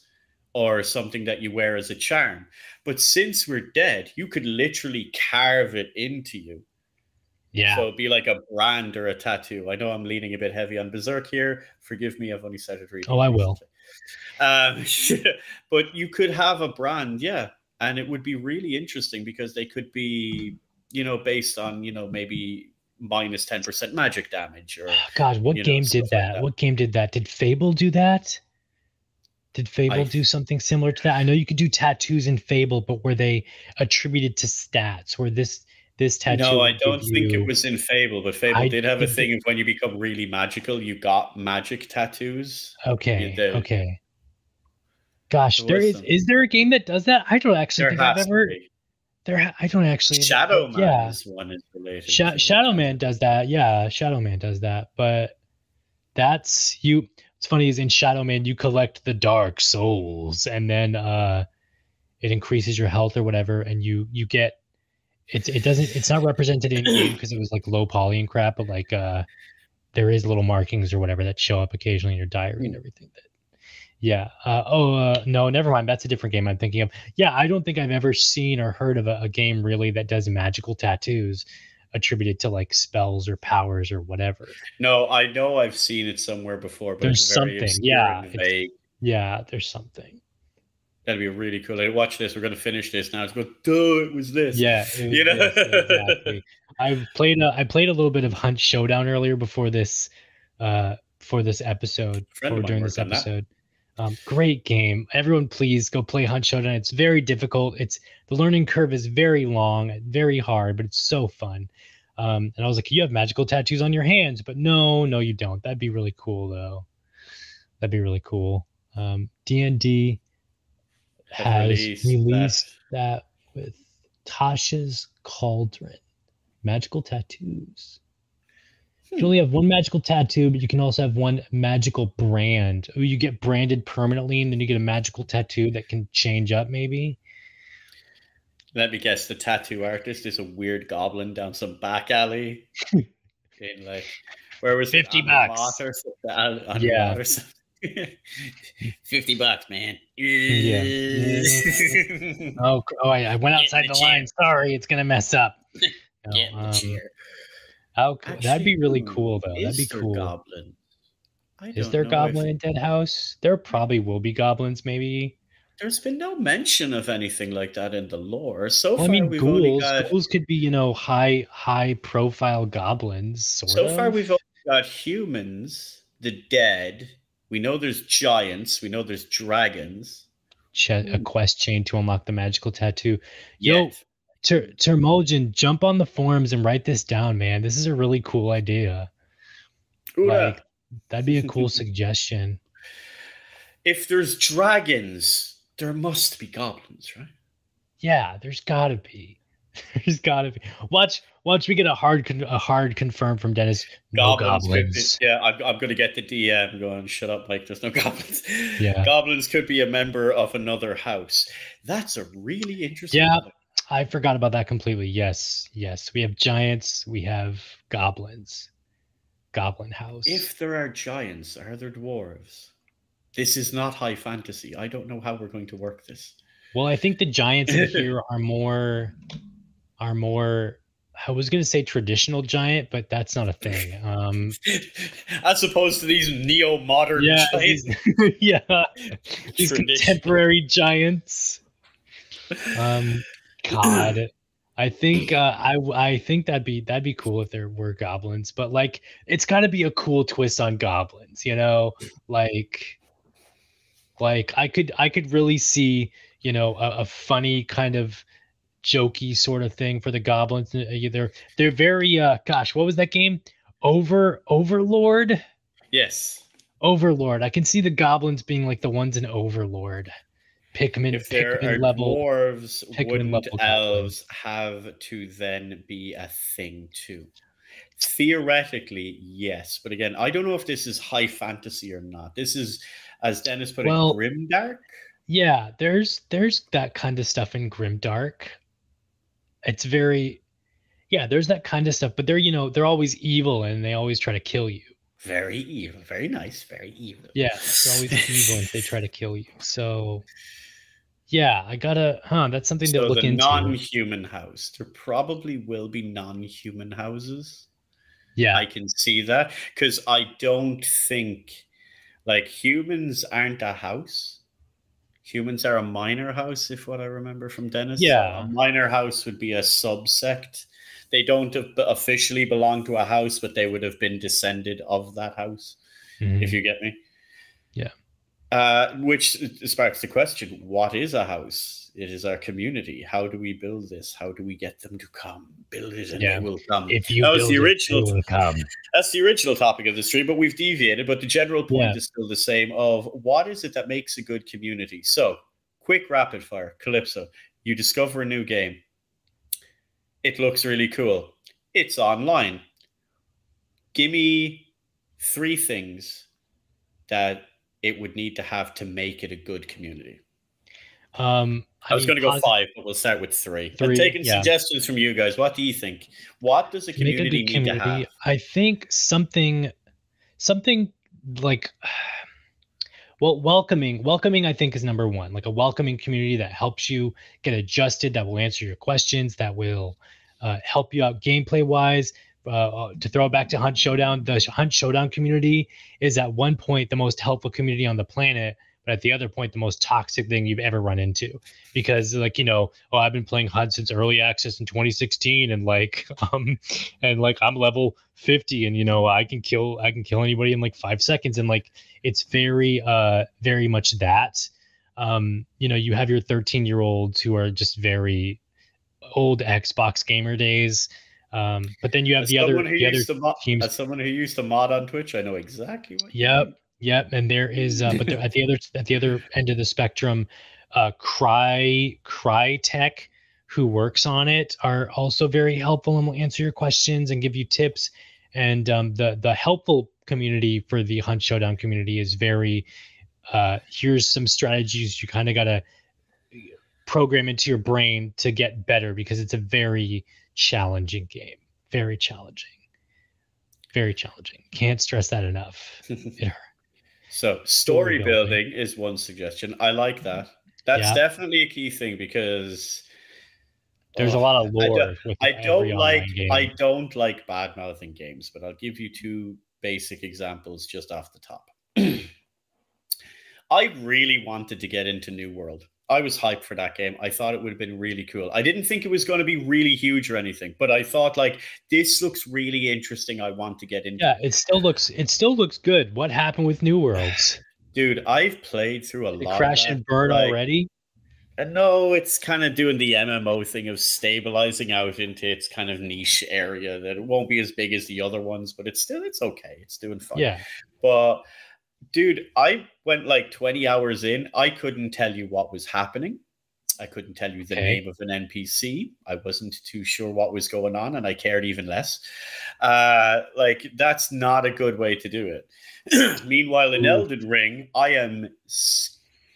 or something that you wear as a charm. But since we're dead, you could literally carve it into you. Yeah. So it'd be like a brand or a tattoo. I know I'm leaning a bit heavy on Berserk here. Forgive me, I've only said it recently. Oh, I will. But you could have a brand, yeah. And it would be really interesting because they could be, based on, maybe minus 10% magic damage. Or God, what game did that? What game did that? Did Fable do that? Did Fable do something similar to that? I know you could do tattoos in Fable, but were they attributed to stats? Were this tattoo? No, I don't think it was in Fable, but Fable did have a thing of when you become really magical, you got magic tattoos. Okay. Gosh, is there a game that does that? I don't actually think I've ever. I don't actually. Shadowman does that. Yeah, Shadowman does that. but that's you. What's funny is in Shadowman you collect the Dark Souls, and then it increases your health or whatever, and you get. It's not represented in game because it was like low poly and crap, but like there is little markings or whatever that show up occasionally in your diary and everything. No, never mind. That's a different game I'm thinking of. Yeah, I don't think I've ever seen or heard of a game really that does magical tattoos attributed to like spells or powers or whatever. No, I know I've seen it somewhere before, but there's something. Yeah, there's something. That'd be really cool. I watch this. We're going to finish this now. It's going, duh, it was this. Yeah. Yes, exactly. I played a little bit of Hunt Showdown earlier during this episode. Great game. Everyone, please go play Hunt Showdown. It's very difficult. The learning curve is very long, very hard, but it's so fun. And I was like, you have magical tattoos on your hands, but no, you don't. That'd be really cool though. That'd be really cool. D&D has released that with Tasha's Cauldron, magical tattoos. You can only have 1 magical tattoo, but you can also have 1 magical brand. You get branded permanently, and then you get a magical tattoo that can change up, maybe. Let me guess, the tattoo artist is a weird goblin down some back alley. In like, where was it? $50. Yeah. $50, man. Yeah. Oh, I went outside the line. Sorry, it's gonna mess up. Get in the chair. That'd be really cool, though. That'd be cool. Is there a goblin in Deadhaus? There probably will be goblins, maybe. There's been no mention of anything like that in the lore. So far, I mean, we've only got... ghouls could be, you know, high-profile goblins, sort of. So far, we've only got humans, the dead. We know there's giants. We know there's dragons. A quest chain to unlock the magical tattoo. Yes. Yo, Turmulgen, jump on the forums and write this down, man. This is a really cool idea. Ooh, like, that'd be a cool suggestion. If there's dragons, there must be goblins, right? Yeah, there's gotta be. There's gotta be. Watch. We get a hard confirm from Dennis. No goblins. Yeah, I'm gonna get the DM going. Shut up, Mike. There's no goblins. Yeah, goblins could be a member of another house. That's a really interesting. Yeah, topic. I forgot about that completely. Yes. We have giants. We have goblins. Goblin house. If there are giants, are there dwarves? This is not high fantasy. I don't know how we're going to work this. Well, I think the giants in here are more. I was going to say traditional giant, but that's not a thing. As opposed to these neo-modern giants. These contemporary giants. God. I think I think that'd be cool if there were goblins, but like it's got to be a cool twist on goblins, you know, like I could really see, you know, a funny kind of jokey sort of thing for the goblins. They're very gosh, what was that game? Overlord? Yes. Overlord. I can see the goblins being like the ones in Overlord. Pikmin, if there Pikmin are level, dwarves, Pikmin wouldn't elves have to then be a thing too? Theoretically, yes. But again, I don't know if this is high fantasy or not. This is, as Dennis put it, grimdark? Yeah, there's that kind of stuff in grimdark. It's very... Yeah, there's that kind of stuff. But they're, you know, they're always evil and they always try to kill you. Very evil. Very nice. Very evil. Yeah, they're always evil if they try to kill you. So, yeah, I gotta... that's something to look into. Non-human house. There probably will be non-human houses. Yeah. I can see that. Because I don't think... Like, humans aren't a house. Humans are a minor house, if what I remember from Dennis. Yeah. A minor house would be a subsect. They don't officially belong to a house, but they would have been descended of that house, if you get me. Yeah. Which sparks the question, what is a house? It is our community. How do we build this? How do we get them to come? Build it and they will come. That's the original topic of the stream, but we've deviated. But the general point is still the same of what is it that makes a good community? So, quick rapid fire. Calypso, you discover a new game. It looks really cool. It's online. Give me three things that it would need to have to make it a good community. I was going to go five, but we'll start with three. I'm taking suggestions from you guys. What do you think? What does a community need to have? I think something like... Well, welcoming, I think, is number one, like a welcoming community that helps you get adjusted, that will answer your questions, that will help you out gameplay wise. To throw it back to Hunt Showdown, the Hunt Showdown community is at one point the most helpful community on the planet, but at the other point, the most toxic thing you've ever run into. Because like, you know, I've been playing Hunt since early access in 2016 and I'm level 50 and, you know, I can kill anybody in like 5 seconds. And like, it's very, very much that, you know, you have your 13-year-olds who are just very old Xbox gamer days. But then you have the other teams. As someone who used to mod on Twitch, I know exactly what you mean. Yep, and there is, but there, at the other end of the spectrum, Crytek, who works on it, are also very helpful and will answer your questions and give you tips. And the helpful community for the Hunt Showdown community is very, here's some strategies you kind of gotta program into your brain to get better, because it's a very challenging game, very challenging, very challenging. Can't stress that enough. So story building is one suggestion. I like that. That's definitely a key thing, because there's a lot of lore. I don't like bad mouthing games, but I'll give you two basic examples just off the top. I really wanted to get into New World. I was hyped for that game. I thought it would have been really cool. I didn't think it was going to be really huge or anything, but I thought, like, this looks really interesting. I want to get into it. Yeah, it still looks good. What happened with New Worlds? Dude, I've played through a lot. Crash and burn already? And no, it's kind of doing the MMO thing of stabilizing out into its kind of niche area that it won't be as big as the other ones, but it's okay. It's doing fine. Yeah. But dude, I went like 20 hours in. I couldn't tell you what was happening. I couldn't tell you the name of an NPC. I wasn't too sure what was going on, and I cared even less. That's not a good way to do it. Meanwhile, in Elden Ring, I am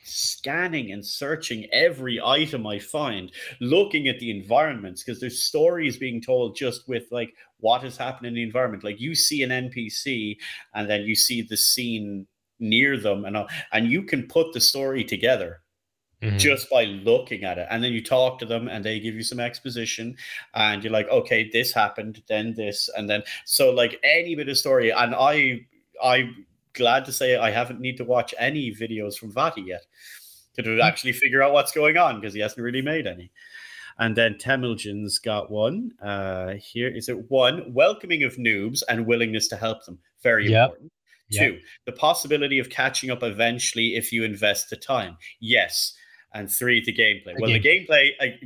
scanning and searching every item I find, looking at the environments, because there's stories being told just with like what has happened in the environment. Like, you see an NPC and then you see the scene near them, and you can put the story together just by looking at it. And then you talk to them and they give you some exposition, and you're like, okay, this happened, then this, and then so like any bit of story. And I'm glad to say I haven't need to watch any videos from Vati yet to actually figure out what's going on, because he hasn't really made any. And then Temilgen's got one. Here is it. One, welcoming of noobs and willingness to help them. Very important. Yep. Two, the possibility of catching up eventually if you invest the time. Yes. And three, the gameplay. The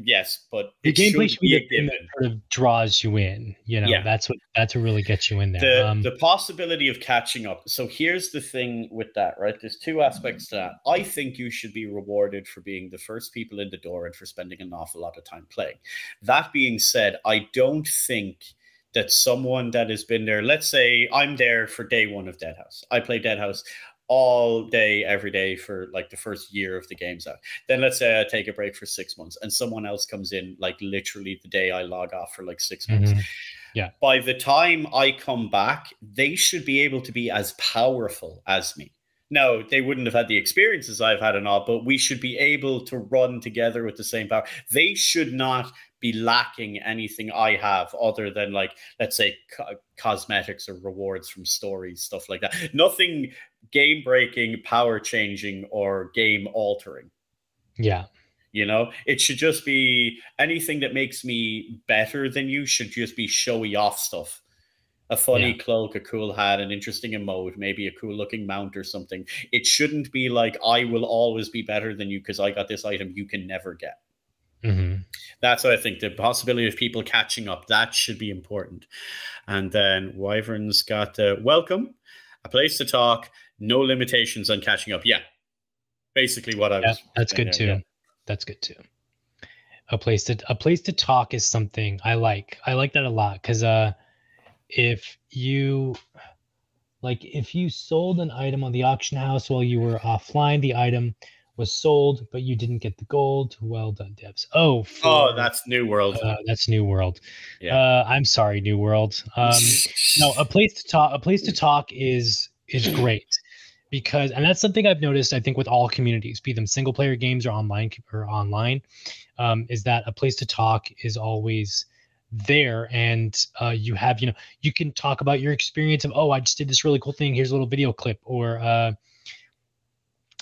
gameplay should be a given. Sort of draws you in. You know, that's what really gets you in there. The possibility of catching up. So here's the thing with that, right? There's two aspects to that. I think you should be rewarded for being the first people in the door and for spending an awful lot of time playing. That being said, I don't think that someone that has been there, let's say I'm there for day one of Deadhaus. I play Deadhaus all day, every day for like the first year of the game's out. Then let's say I take a break for 6 months and someone else comes in like literally the day I log off for like 6 months. Yeah. By the time I come back, they should be able to be as powerful as me. No, they wouldn't have had the experiences I've had and all, but we should be able to run together with the same power. They should not be lacking anything I have other than like, let's say cosmetics or rewards from stories, stuff like that. Nothing game breaking, power changing, or game altering. Yeah. You know, it should just be anything that makes me better than you should just be showy off stuff. A funny cloak, a cool hat, an interesting emote, maybe a cool looking mount or something. It shouldn't be like, I will always be better than you because I got this item you can never get. Mm-hmm. That's what I think. The possibility of people catching up, that should be important. And then Wyvern's got the welcome, a place to talk, no limitations on catching up. Yeah, basically what I was. That's good too. Yeah. That's good too. A place to talk is something I like. I like that a lot because if you sold an item on the auction house while you were offline, the item was sold, but you didn't get the gold. Well done, devs. Oh, that's New World. That's New World. Yeah. I'm sorry, New World. No, a place to talk is great because, and that's something I've noticed, I think with all communities, be them single player games or online, is that a place to talk is always there. And you can talk about your experience of, oh, I just did this really cool thing. Here's a little video clip, or,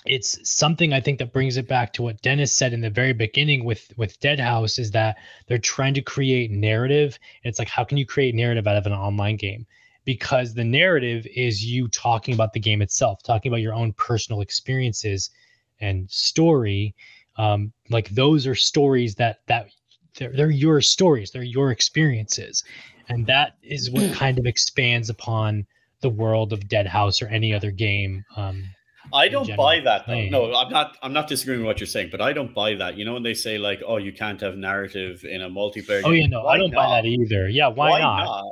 it's something I think that brings it back to what Dennis said in the very beginning with Deadhaus, is that they're trying to create narrative. And it's like, how can you create narrative out of an online game? Because the narrative is you talking about the game itself, talking about your own personal experiences and story. Those are stories that they're your stories, they're your experiences. And that is what kind of expands upon the world of Deadhaus or any other game. I don't buy that though. No, I'm not disagreeing with what you're saying, but I don't buy that. You know, when they say like, oh, you can't have narrative in a multiplayer game. Oh yeah, no, I don't buy that either. Yeah, why not?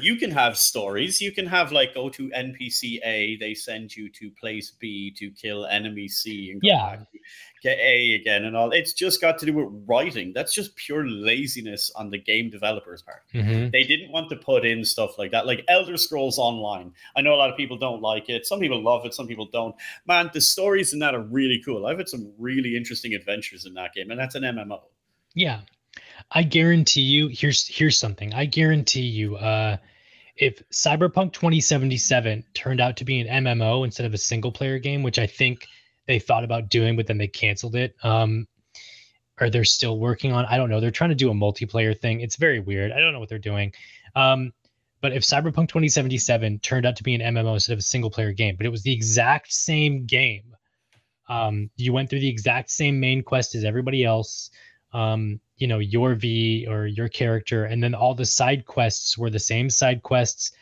You can have stories. You can have like, go to NPC A, they send you to place B to kill enemy C and go back to A again and all. It's just got to do with writing. That's just pure laziness on the game developers' part. Mm-hmm. They didn't want to put in stuff like that. Like Elder Scrolls Online. I know a lot of people don't like it. Some people love it. Some people don't. Man, the stories in that are really cool. I've had some really interesting adventures in that game, and that's an MMO. Yeah. I guarantee you, here's something. I guarantee you, if Cyberpunk 2077 turned out to be an MMO instead of a single player game, which I think they thought about doing, but then they canceled it. Or they're still working on, I don't know. They're trying to do a multiplayer thing. It's very weird. I don't know what they're doing. But if Cyberpunk 2077 turned out to be an MMO instead of a single player game, but it was the exact same game. You went through the exact same main quest as everybody else. You know, your V or your character, and then all the side quests were the same side quests.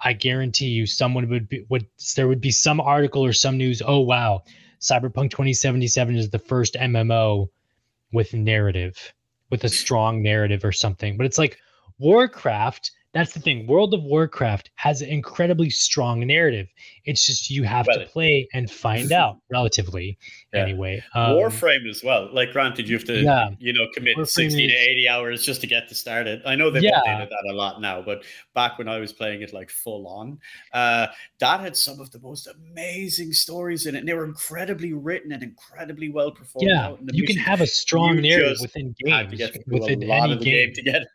I guarantee you someone would be some article or some news. Oh, wow. Cyberpunk 2077 is the first MMO with narrative, with a strong narrative or something. But it's like Warcraft. That's the thing. World of Warcraft has an incredibly strong narrative. It's just you have to play and find out, relatively, anyway. Warframe as well. Like, granted, you have to commit Warframe 60 to 80 hours just to get to start it. I know they've updated that a lot now, but back when I was playing it like full on, that had some of the most amazing stories in it. And they were incredibly written and incredibly well performed. Yeah, out in the you music. Can have a strong narrative within games. To get within a lot any of the game to get it.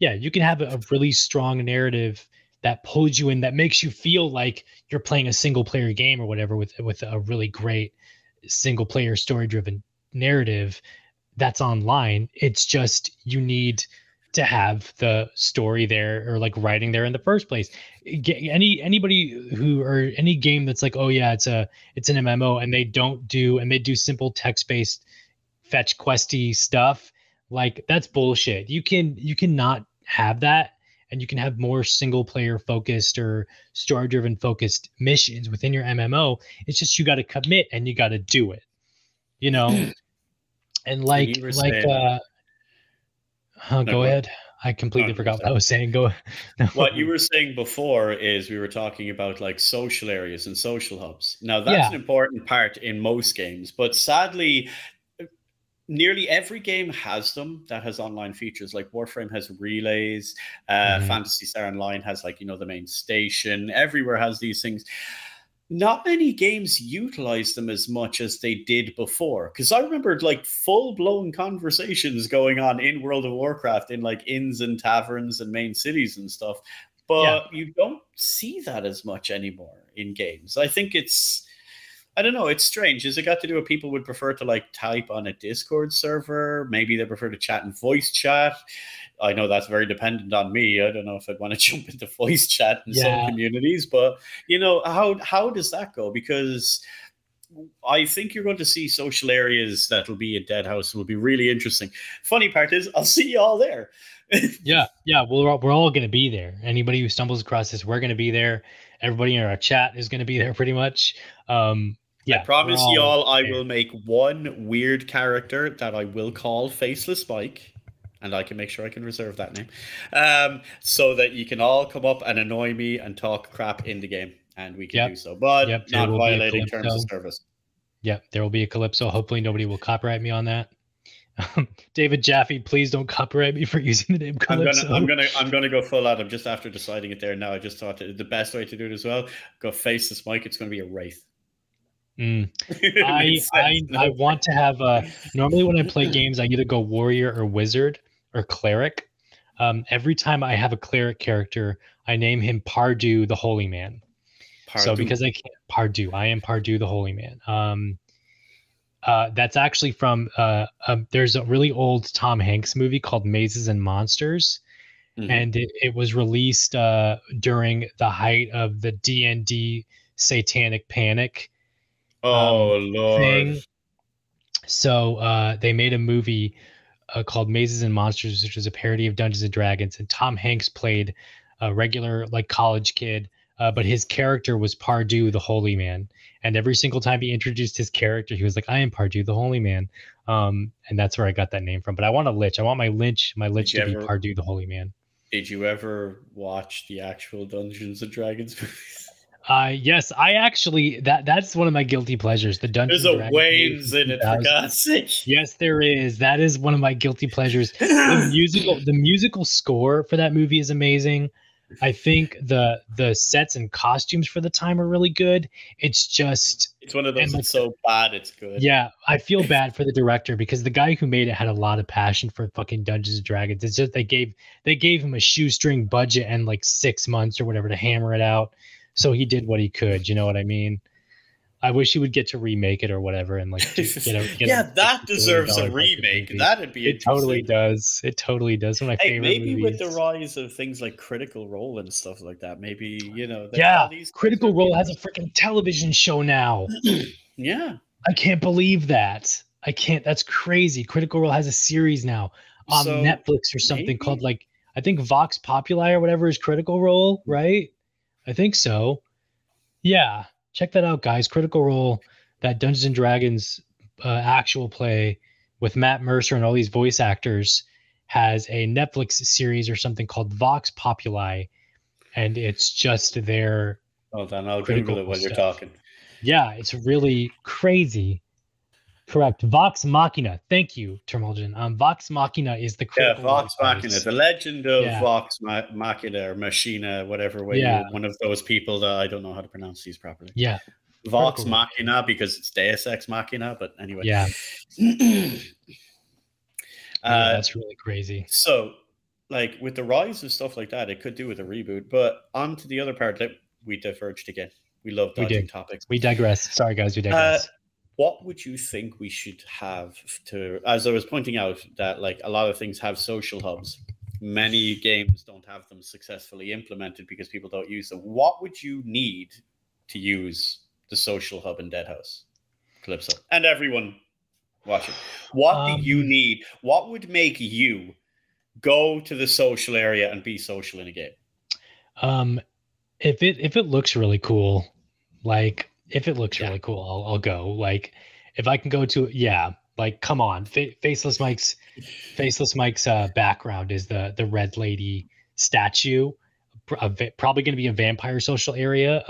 Yeah, you can have a really strong narrative that pulls you in, that makes you feel like you're playing a single-player game or whatever with a really great single-player story-driven narrative that's online. It's just you need to have the story there or like writing there in the first place. Anybody who or any game that's like, oh yeah, it's an MMO and they do simple text-based fetch questy stuff. Like, that's bullshit. You cannot have that, and you can have more single player focused or story driven focused missions within your MMO. It's just you got to commit and you got to do it, you know. And go ahead. I completely forgot what I was saying. What you were saying before is we were talking about like social areas and social hubs. Now that's an important part in most games, but sadly, nearly every game has them that has online features. Like Warframe has relays, Phantasy Star Online has like, you know, the main station. Everywhere has these things. Not many games utilize them as much as they did before. Because I remembered like full-blown conversations going on in World of Warcraft in like inns and taverns and main cities and stuff. But you don't see that as much anymore in games. I think it's... I don't know. It's strange. Is it got to do with people would prefer to like type on a Discord server? Maybe they prefer to chat in voice chat. I know that's very dependent on me. I don't know if I'd want to jump into voice chat in some communities, but you know, how does that go? Because I think you're going to see social areas that'll be in Deadhaus. Will be really interesting. Funny part is I'll see you all there. We're all going to be there. Anybody who stumbles across this, we're going to be there. Everybody in our chat is going to be there pretty much. I promise y'all, I will make one weird character that I will call Faceless Mike, and I can make sure I can reserve that name, so that you can all come up and annoy me and talk crap in the game, and we can do so, but not violating terms of service. Yep, there will be a Calypso. Hopefully nobody will copyright me on that. David Jaffe, please don't copyright me for using the name Calypso. I'm gonna go full out. I'm just after deciding it there now. I just thought the best way to do it as well. Go face this mic. It's gonna be a wraith. I want to have a. Normally when I play games, I either go warrior or wizard or cleric. Every time I have a cleric character, I name him Pardu the Holy Man. Pardu. So because I can't Pardu, I am Pardu the Holy Man. That's actually from there's a really old Tom Hanks movie called Mazes and Monsters, and it was released during the height of the D&D satanic panic. Lord! Thing. So they made a movie called Mazes and Monsters, which was a parody of Dungeons and Dragons, and Tom Hanks played a regular like college kid. But his character was Pardu the Holy Man. And every single time he introduced his character, he was like, I am Pardu the Holy Man. And that's where I got that name from. But I want a Lich. I want my Lich to be Pardu the Holy Man. Did you ever watch the actual Dungeons and Dragons movies? Yes, I actually, that's one of my guilty pleasures. The Dungeons There's a waves in it, for God's sake. Yes, there is. That is one of my guilty pleasures. The musical score for that movie is amazing. I think the sets and costumes for the time are really good. It's just... It's one of those that's so bad it's good. Yeah, I feel bad for the director because the guy who made it had a lot of passion for fucking Dungeons & Dragons. It's just they gave him a shoestring budget and like 6 months or whatever to hammer it out. So he did what he could, you know what I mean? I wish he would get to remake it or whatever. And like, that deserves a remake. That'd be interesting. It totally does. It totally does. One of my favorite movies. Maybe with the rise of things like Critical Role and stuff like that, maybe, you know. Yeah, Critical Role has a freaking television show now. Yeah. I can't believe that. I can't. That's crazy. Critical Role has a series now on Netflix or something called like, I think Vox Populi or whatever is Critical Role, right? I think so. Yeah. Check that out, guys. Critical Role, that Dungeons and Dragons actual play with Matt Mercer and all these voice actors, has a Netflix series or something called Vox Populi, and it's just their. Hold on, I'll Google it while you're talking. Yeah, it's really crazy. Correct. Vox Machina. Thank you, Turmulgen. Vox Machina is the Critical Role. Yeah, Vox Machina. The legend of Vox Machina or Machina, whatever way. Yeah. One of those people that I don't know how to pronounce these properly. Yeah. Vox Machina because it's Deus Ex Machina, but anyway. Yeah. That's really crazy. So, like, with the rise of stuff like that, it could do with a reboot. But on to the other part that we diverged again. We love dodging topics. We digress. Sorry, guys. We digress. What would you think we should have to, as I was pointing out, that like a lot of things have social hubs. Many games don't have them successfully implemented because people don't use them. What would you need to use the social hub in Deadhaus, Calypso? And everyone watching. What do you need? What would make you go to the social area and be social in a game? If it looks really cool, like... If it looks really cool, I'll go. Like, if I can go to, like, come on. Faceless Mike's background is the Red Lady statue. Probably going to be a vampire social area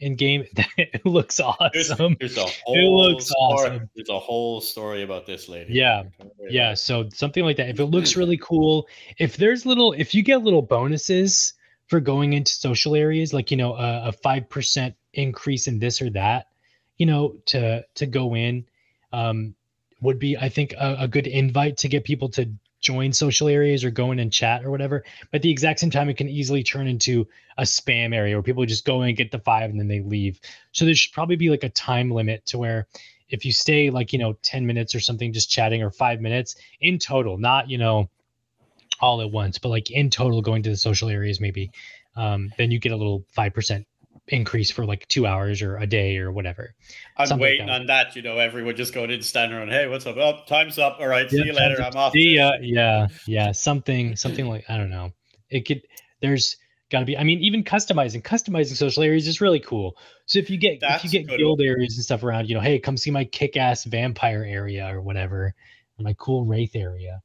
in game. It looks awesome. There's a whole story about this lady. Yeah. Yeah. So something like that. If it looks really cool, if you get little bonuses for going into social areas, like, you know, a 5% increase in this or that, you know, to go in would be, I think, a good invite to get people to join social areas or go in and chat or whatever. But at the exact same time, it can easily turn into a spam area where people just go in, get the 5, and then they leave. So there should probably be like a time limit to where if you stay like, you know, 10 minutes or something just chatting, or 5 minutes in total, not, you know, all at once, but like in total going to the social areas maybe, then you get a little 5% increase for like 2 hours or a day or whatever. I'm something waiting like that. On that, you know, everyone just going in, standing around, hey, what's up? Oh, time's up. All right, see you later. I'm off. Something like, I don't know. It could, there's gotta be, I mean, even customizing social areas is really cool. So if you get guild areas and stuff around, you know, hey, come see my kick-ass vampire area or whatever, or my cool wraith area.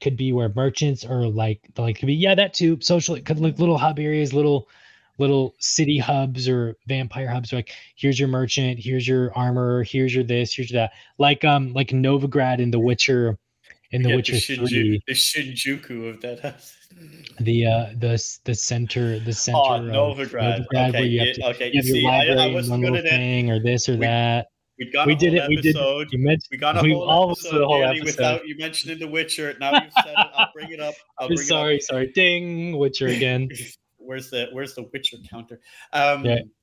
Could be where merchants or like could be, yeah, that too. Social, it could look little hub areas, little city hubs or vampire hubs, like here's your merchant, here's your armor, here's your this, here's your that, like Novigrad in The Witcher, Witcher 3, the Shinjuku of Deadhaus, the center Novigrad. Novigrad, okay, you see, I wasn't good at it, or this or that. We got a whole episode without you mentioning The Witcher. Now you've said it. I'll bring it up. Ding, Witcher again. Where's the Witcher counter?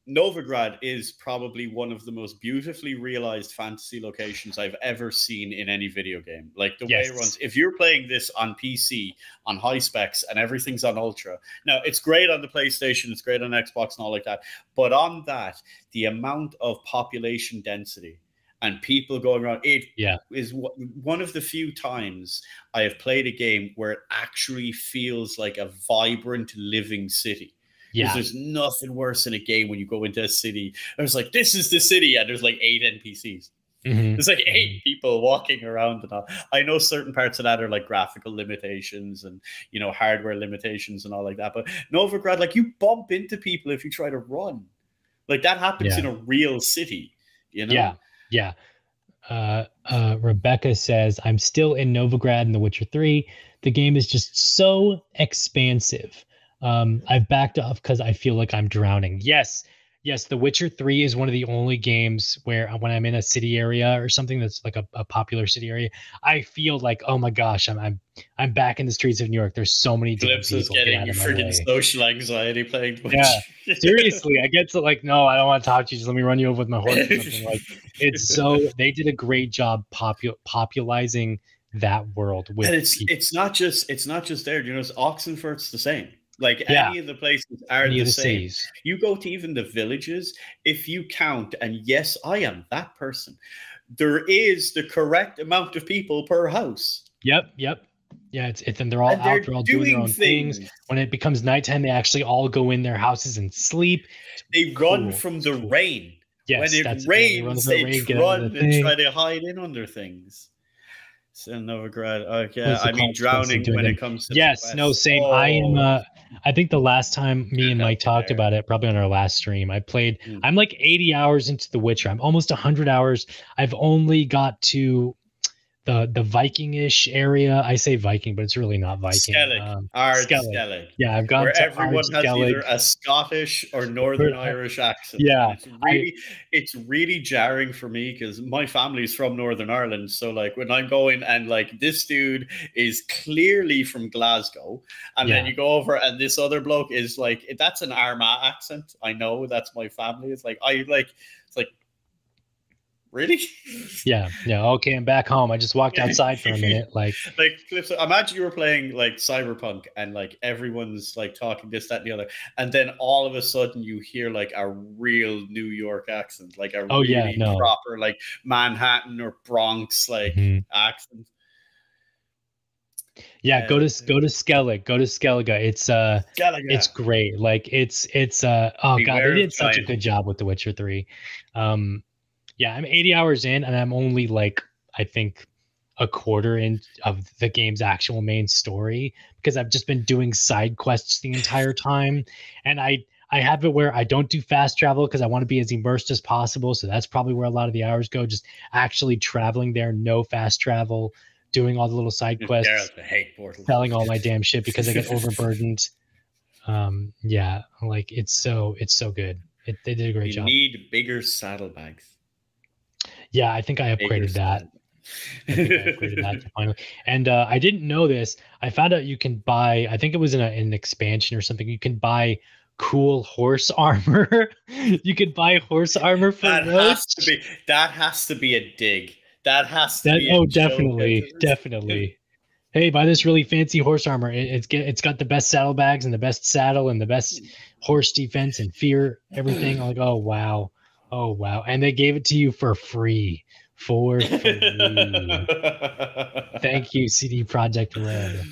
Novigrad is probably one of the most beautifully realized fantasy locations I've ever seen in any video game. Like the way it runs. If you're playing this on PC, on high specs, and everything's on ultra. Now, it's great on the PlayStation. It's great on Xbox and all like that. But on that, the amount of population density and people going around, it is one of the few times I have played a game where it actually feels like a vibrant, living city. Yeah. There's nothing worse in a game when you go into a city. I was like, this is the city. And there's like 8 NPCs. Mm-hmm. There's like 8 people walking around. And all. I know certain parts of that are like graphical limitations and, you know, hardware limitations and all like that. But Novigrad, like you bump into people if you try to run. Like that happens in a real city, you know? Yeah. Yeah. Rebecca says, I'm still in Novigrad in The Witcher 3. The game is just so expansive. I've backed off because I feel like I'm drowning. Yes, The Witcher 3 is one of the only games where when I'm in a city area or something that's like a popular city area, I feel like, oh my gosh, I'm back in the streets of New York. There's so many different people. Calypso's getting freaking social anxiety playing The Witcher. Yeah, seriously, I get to like, no, I don't want to talk to you. Just let me run you over with my horse or something. Like, it's so, they did a great job popularizing that world. With and it's not just there. You know, Oxenfurt's the same. Like yeah. Any of the places are any the same. Cities. You go to even the villages, if you count, and yes, I am that person, there is the correct amount of people per house. Yep. Yeah, it's and they're all doing their own things. When it becomes nighttime, they actually all go in their houses and sleep. They run from the rain. Yes, when it rains, they run and try to hide in under things. Novigrad. Okay, I mean drowning when it comes to yes, no, same. Oh. I am. I think the last time me and Mike talked about it, probably on our last stream, I played. I'm like 80 hours into The Witcher. I'm almost 100 hours. I've only got to the Viking-ish area. I say Viking, but it's really not Viking. Skellige. Yeah, I've got to everyone has either a Scottish or Northern Irish accent. Yeah, it's really jarring for me because my family's from Northern Ireland. So like when I'm going and like this dude is clearly from Glasgow, and then you go over and this other bloke is like that's an Armagh accent. I know that's my family. It's like it's like. Really? Yeah. Okay, I'm back home. I just walked outside for a minute. Like, imagine you were playing like Cyberpunk and like everyone's like talking this, that, and the other, and then all of a sudden you hear like a real New York accent, like a proper like Manhattan or Bronx like accent. Yeah, go to Skellige. Go to Skellige. It's great. Like it's Beware they did such a good job with The Witcher 3. Yeah, I'm 80 hours in, and I'm only like I think a quarter in of the game's actual main story because I've just been doing side quests the entire time, and I have it where I don't do fast travel because I want to be as immersed as possible. So that's probably where a lot of the hours go, just actually traveling there, no fast travel, doing all the little side quests, selling all my damn shit because I get overburdened. Yeah, like it's so good. They did a great job. You need bigger saddlebags. Yeah, I think I upgraded that. Finally. And I didn't know this. I found out you can buy, I think it was in an expansion or something, you can buy cool horse armor. You could buy horse armor for that has to be a dig. That has to be a definitely. Hey, buy this really fancy horse armor. It's got the best saddlebags and the best saddle and the best horse defense and fear, everything. I'm like, oh wow. And they gave it to you for free. Thank you, CD Projekt Red.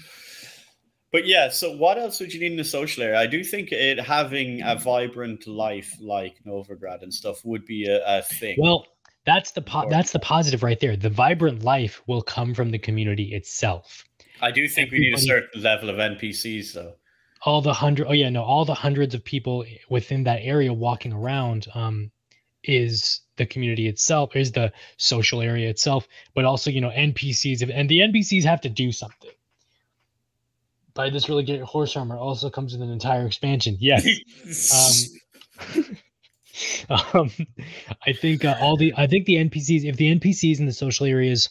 But yeah, so what else would you need in a social area? I do think having a vibrant life like Novigrad and stuff would be a thing. Well, that's the positive right there. The vibrant life will come from the community itself. I do think we need a certain level of NPCs though. All the hundreds of people within that area walking around, is the community itself, is the social area itself, but also, you know, NPCs, and the NPCs have to do something. Buy this really good horse armor, also comes with an entire expansion. Yes. I think the NPCs, if the NPCs in the social areas,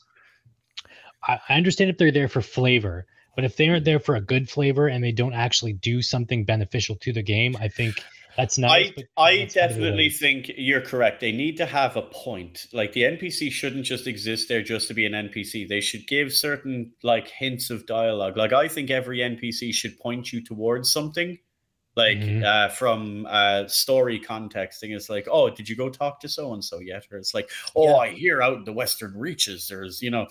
I understand if they're there for flavor, but if they aren't there for a good flavor and they don't actually do something beneficial to the game, I think that's nice. I definitely think you're correct. They need to have a point. Like the NPC shouldn't just exist there just to be an NPC. They should give certain like hints of dialogue. Like I think every NPC should point you towards something. Like from story contexting, it's like, oh, did you go talk to so-and-so yet? Or it's like, I hear out in the Western Reaches, there's, you know,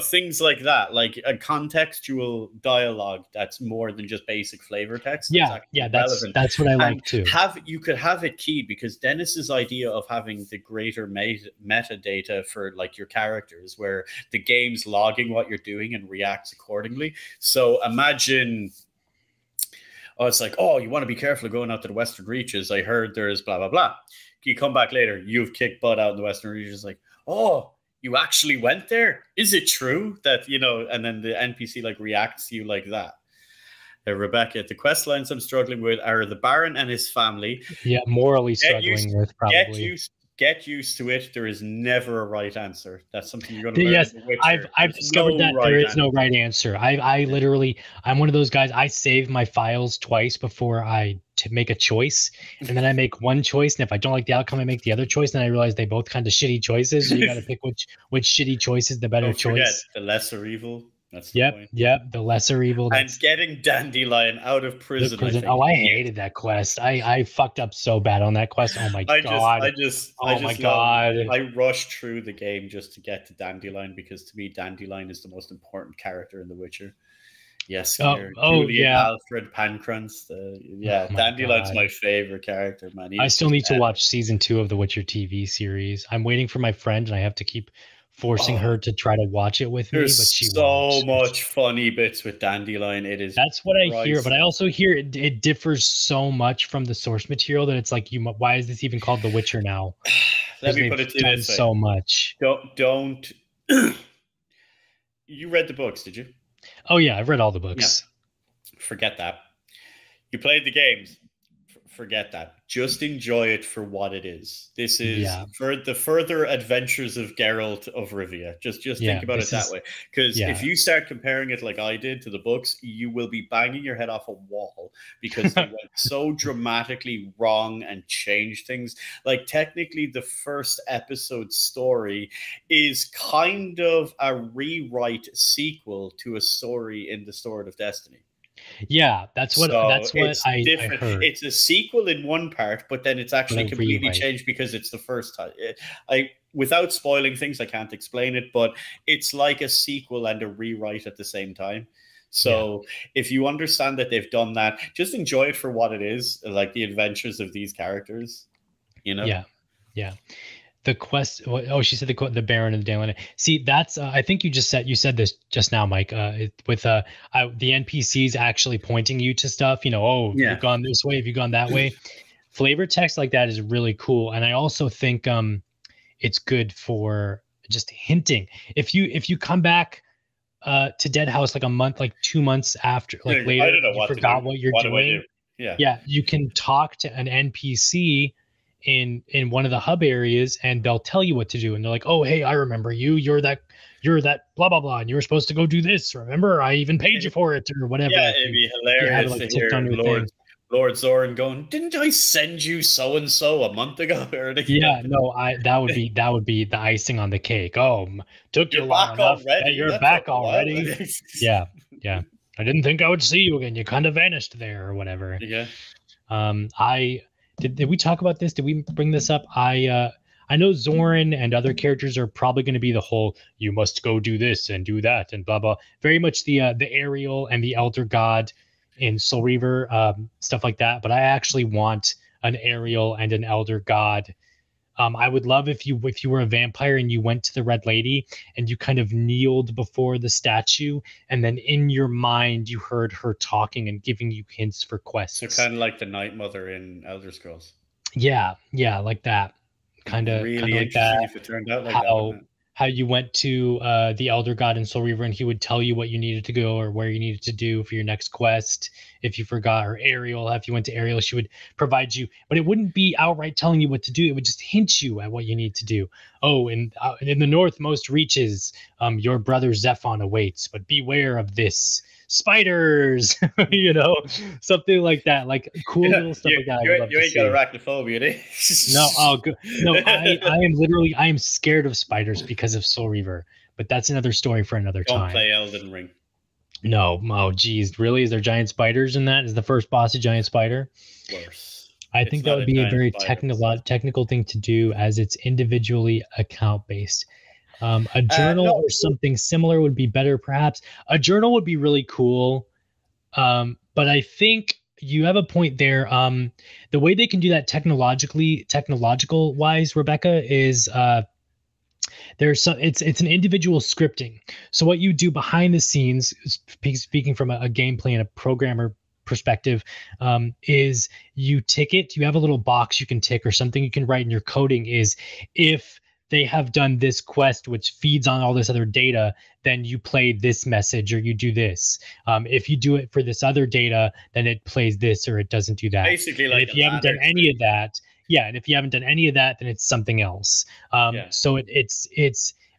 things like that, like a contextual dialogue that's more than just basic flavor text. That's what I like too. You could have it key because Dennis's idea of having the greater metadata for like your characters where the game's logging what you're doing and reacts accordingly. So imagine... Oh, it's like, oh, you want to be careful of going out to the Western Reaches. I heard there's blah, blah, blah. You come back later. You've kicked butt out in the Western Reaches. Like, oh, you actually went there? Is it true that, you know, and then the NPC like reacts to you like that. Rebecca, the quest lines I'm struggling with are the Baron and his family. Yeah, morally struggling with probably. Get used to it. There is never a right answer. That's something you're going to learn. Yes, I've discovered that there is no right answer. I literally, I'm one of those guys. I save my files twice before I make a choice, and then I make one choice, and if I don't like the outcome, I make the other choice, and I realize they both kind of shitty choices. So you got to pick which shitty choice is the better choice. The lesser evil. That's the point. Yep, the lesser evil. And getting Dandelion out of prison. Oh, I hated that quest. I fucked up so bad on that quest. Oh my god! I rushed through the game just to get to Dandelion because to me, Dandelion is the most important character in The Witcher. Yes. Alfred Pancrantz. Dandelion's my favorite character, man. I still need to watch season 2 of the Witcher TV series. I'm waiting for my friend, and I have to keep forcing her to try to watch it with me, but she so much funny bits with Dandelion. It is that's what I hear, but I also hear it differs so much from the source material that it's like, why is this even called The Witcher now? Let me put it to you so much. Don't you read the books? Did you? Oh yeah, I've read all the books. Yeah. Forget that. You played the games. Forget that. Just enjoy it for what it is. This is for the further adventures of Geralt of Rivia. Just think about it that way. Because if you start comparing it like I did to the books, you will be banging your head off a wall because they went so dramatically wrong and changed things. Like technically the first episode story is kind of a rewrite sequel to a story in the Sword of Destiny. Yeah, that's what I heard. It's a sequel in one part, but then it's actually completely changed because it's the first time. Without spoiling things, I can't explain it, but it's like a sequel and a rewrite at the same time. So if you understand that they've done that, just enjoy it for what it is, like the adventures of these characters, you know? Yeah, yeah. The quest. Oh, she said the Baron and the Dandelion. See, that's. I think you said this just now, Mike. The NPCs actually pointing you to stuff. You know, you've gone this way, have you gone that way? Flavor text like that is really cool, and I also think it's good for just hinting. If you come back to Deadhaus like a month, like 2 months after, like later, I don't know what you're doing. You can talk to an NPC in one of the hub areas and they'll tell you what to do, and they're like, oh hey, I remember you're that blah blah blah, and you were supposed to go do this, remember, I even paid you for it or whatever. It'd be hilarious to hear Lord Zorin going, didn't I send you so and so a month ago? That would be the icing on the cake. Took you long enough that you're back already. yeah I didn't think I would see you again, you kind of vanished there or whatever. Did we talk about this? Did we bring this up? I know Zorin and other characters are probably going to be the whole, you must go do this and do that and blah, blah. Very much the Ariel and the Elder God in Soul Reaver, stuff like that. But I actually want an Ariel and an Elder God. I would love if you were a vampire and you went to the Red Lady and you kind of kneeled before the statue, and then in your mind you heard her talking and giving you hints for quests. So kind of like the Night Mother in Elder Scrolls. Yeah, like that. Kind of like that. If it turned out like how you went to the Elder God in Soul Reaver and he would tell you what you needed to go or where you needed to do for your next quest if you forgot, or Ariel, if you went to Ariel, she would provide you, but it wouldn't be outright telling you what to do. It would just hint you at what you need to do. In the northmost reaches, your brother Zephon awaits, but beware of this. Spiders, something like that, like cool little stuff like that. You ain't got arachnophobia, do you? No, I am scared of spiders because of Soul Reaver, but that's another story for another time. Don't play Elden Ring. No, oh geez, really? Is there giant spiders in that? Is the first boss a giant spider? Worse. I think that would be a very technical thing to do, as it's individually account based. A journal or something similar would be better, perhaps. A journal would be really cool. But I think you have a point there. The way they can do that technological-wise, Rebecca, is it's an individual scripting. So what you do behind the scenes, speaking from a gameplay and a programmer perspective, is you have a little box you can tick, or something you can write in your coding is if they have done this quest, which feeds on all this other data, then you play this message or you do this. If you do it for this other data, then it plays this or it doesn't do that. Basically, like, and if you haven't done any of that, yeah, and if you haven't done any of that, then it's something else. So it's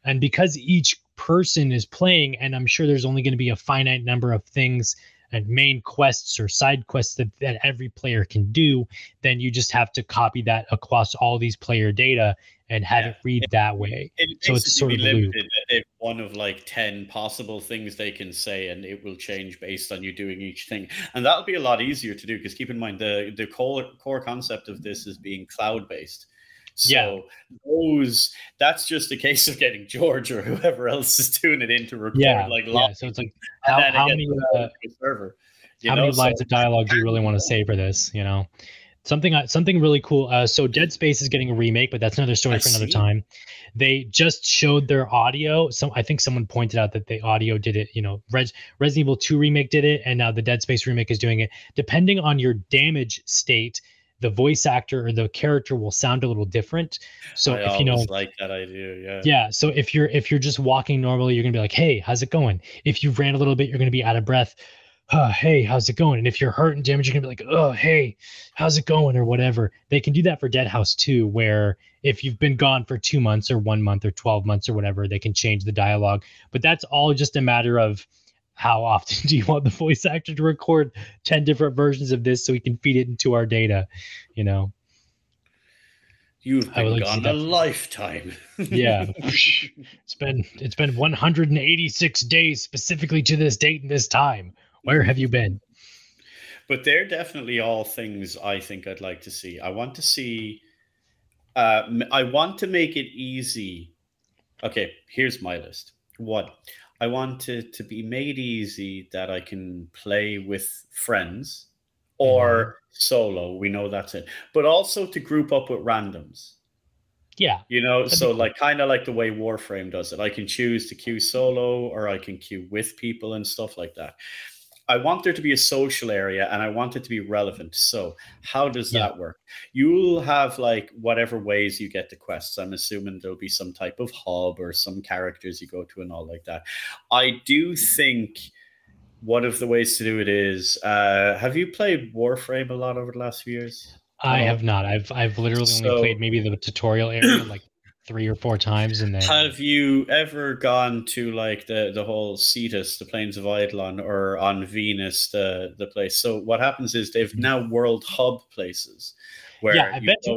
and because each person is playing, and I'm sure there's only going to be a finite number of things and main quests or side quests that every player can do, then you just have to copy that across all these player data and have it read that way. So it's sort of limited. They're one of like 10 possible things they can say, and it will change based on you doing each thing. And that'll be a lot easier to do, because keep in mind the core concept of this is being cloud-based. So that's just a case of getting George or whoever else is tuning it in to record. So it's like how many lines of dialogue do you really want to say for this? You know, something really cool. So Dead Space is getting a remake, but that's another story for another time. They just showed their audio. So I think someone pointed out that the audio did it. You know, Resident Evil 2 remake did it, and now the Dead Space remake is doing it. Depending on your damage state, the voice actor or the character will sound a little different. So I like that idea. Yeah. So if you're just walking normally, you're gonna be like, hey, how's it going? If you ran a little bit, you're gonna be out of breath. Hey, how's it going? And if you're hurt and damaged, you're gonna be like, oh, hey, how's it going? Or whatever. They can do that for Deadhaus 2, where if you've been gone for 2 months or 1 month or 12 months or whatever, they can change the dialogue. But that's all just a matter of how often do you want the voice actor to record 10 different versions of this so we can feed it into our data? You know, you've been gone a lifetime. Yeah. It's been 186 days specifically to this date and this time. Where have you been? But they're definitely all things I think I'd like to see. I want to see, I want to make it easy. Okay. Here's my list. One, I want it to be made easy that I can play with friends or solo. We know that's it. But also to group up with randoms. Yeah. You know, so like kind of like the way Warframe does it. I can choose to queue solo or I can queue with people and stuff like that. I want there to be a social area and I want it to be relevant. So how does that work? You'll have like whatever ways you get the quests. I'm assuming there'll be some type of hub or some characters you go to and all like that. I do think one of the ways to do it is, have you played Warframe a lot over the last few years? I have not. I've literally only played maybe the tutorial area like 3 or 4 times. And then have you ever gone to like the whole Cetus, the Plains of Eidolon, or on Venus, the place? So what happens is they've now world hub places where I went to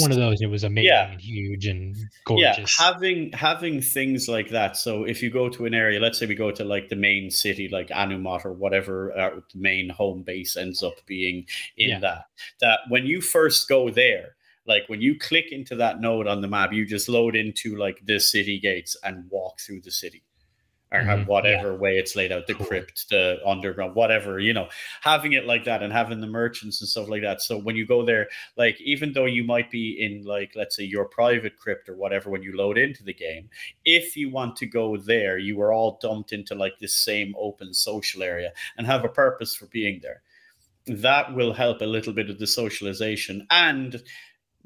one of those and it was amazing and huge and gorgeous. Yeah, having things like that. So if you go to an area, let's say we go to like the main city, like Anumat or whatever, the main home base ends up being in that when you first go there, like when you click into that node on the map, you just load into like the city gates and walk through the city or whatever way it's laid out, the crypt, the underground, whatever, you know, having it like that and having the merchants and stuff like that. So when you go there, like, even though you might be in like, let's say your private crypt or whatever, when you load into the game, if you want to go there, you are all dumped into like this same open social area and have a purpose for being there. That will help a little bit of the socialization, and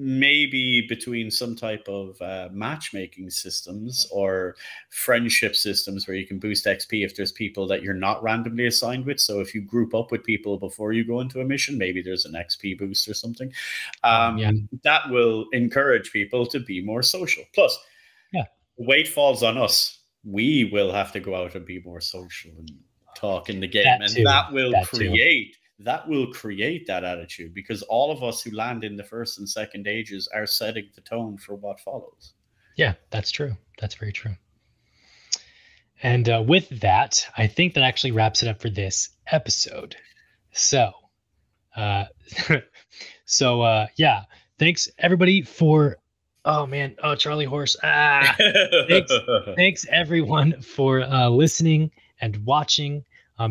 maybe between some type of matchmaking systems or friendship systems where you can boost XP if there's people that you're not randomly assigned with. So if you group up with people before you go into a mission, maybe there's an XP boost or something. That will encourage people to be more social. Plus, the weight falls on us. We will have to go out and be more social and talk in the game. That will create that attitude, because all of us who land in the first and second ages are setting the tone for what follows. Yeah, that's true. That's very true. And with that, I think that actually wraps it up for this episode. So, yeah, thanks everybody for, Charlie Horse. Thanks everyone for listening and watching.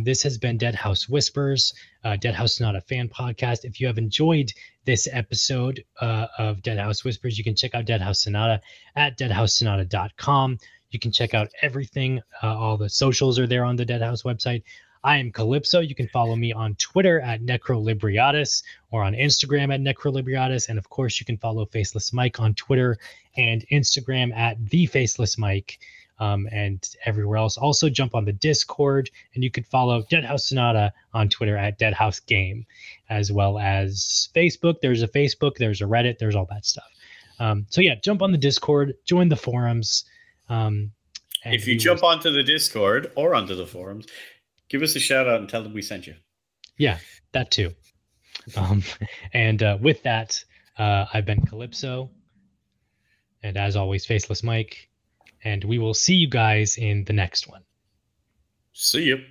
This has been Deadhaus Whispers, Deadhaus Sonata fan podcast. If you have enjoyed this episode of Deadhaus Whispers, you can check out Deadhaus Sonata at deadhaussonata.com. You can check out everything. All the socials are there on the Deadhaus website. I am Calypso. You can follow me on Twitter at Necrolibriatus or on Instagram at Necrolibriatus. And of course, you can follow Faceless Mike on Twitter and Instagram at The Faceless Mike and everywhere else. Also, jump on the Discord, and you can follow Deadhaus Sonata on Twitter at Deadhaus Game, as well as Facebook. There's a Facebook, there's a Reddit, there's all that stuff. So yeah, jump on the Discord, join the forums. If you jump onto the Discord or onto the forums, give us a shout out and tell them we sent you. Yeah, that too. With that, I've been Calypso, and as always, Faceless Mike, and we will see you guys in the next one. See you.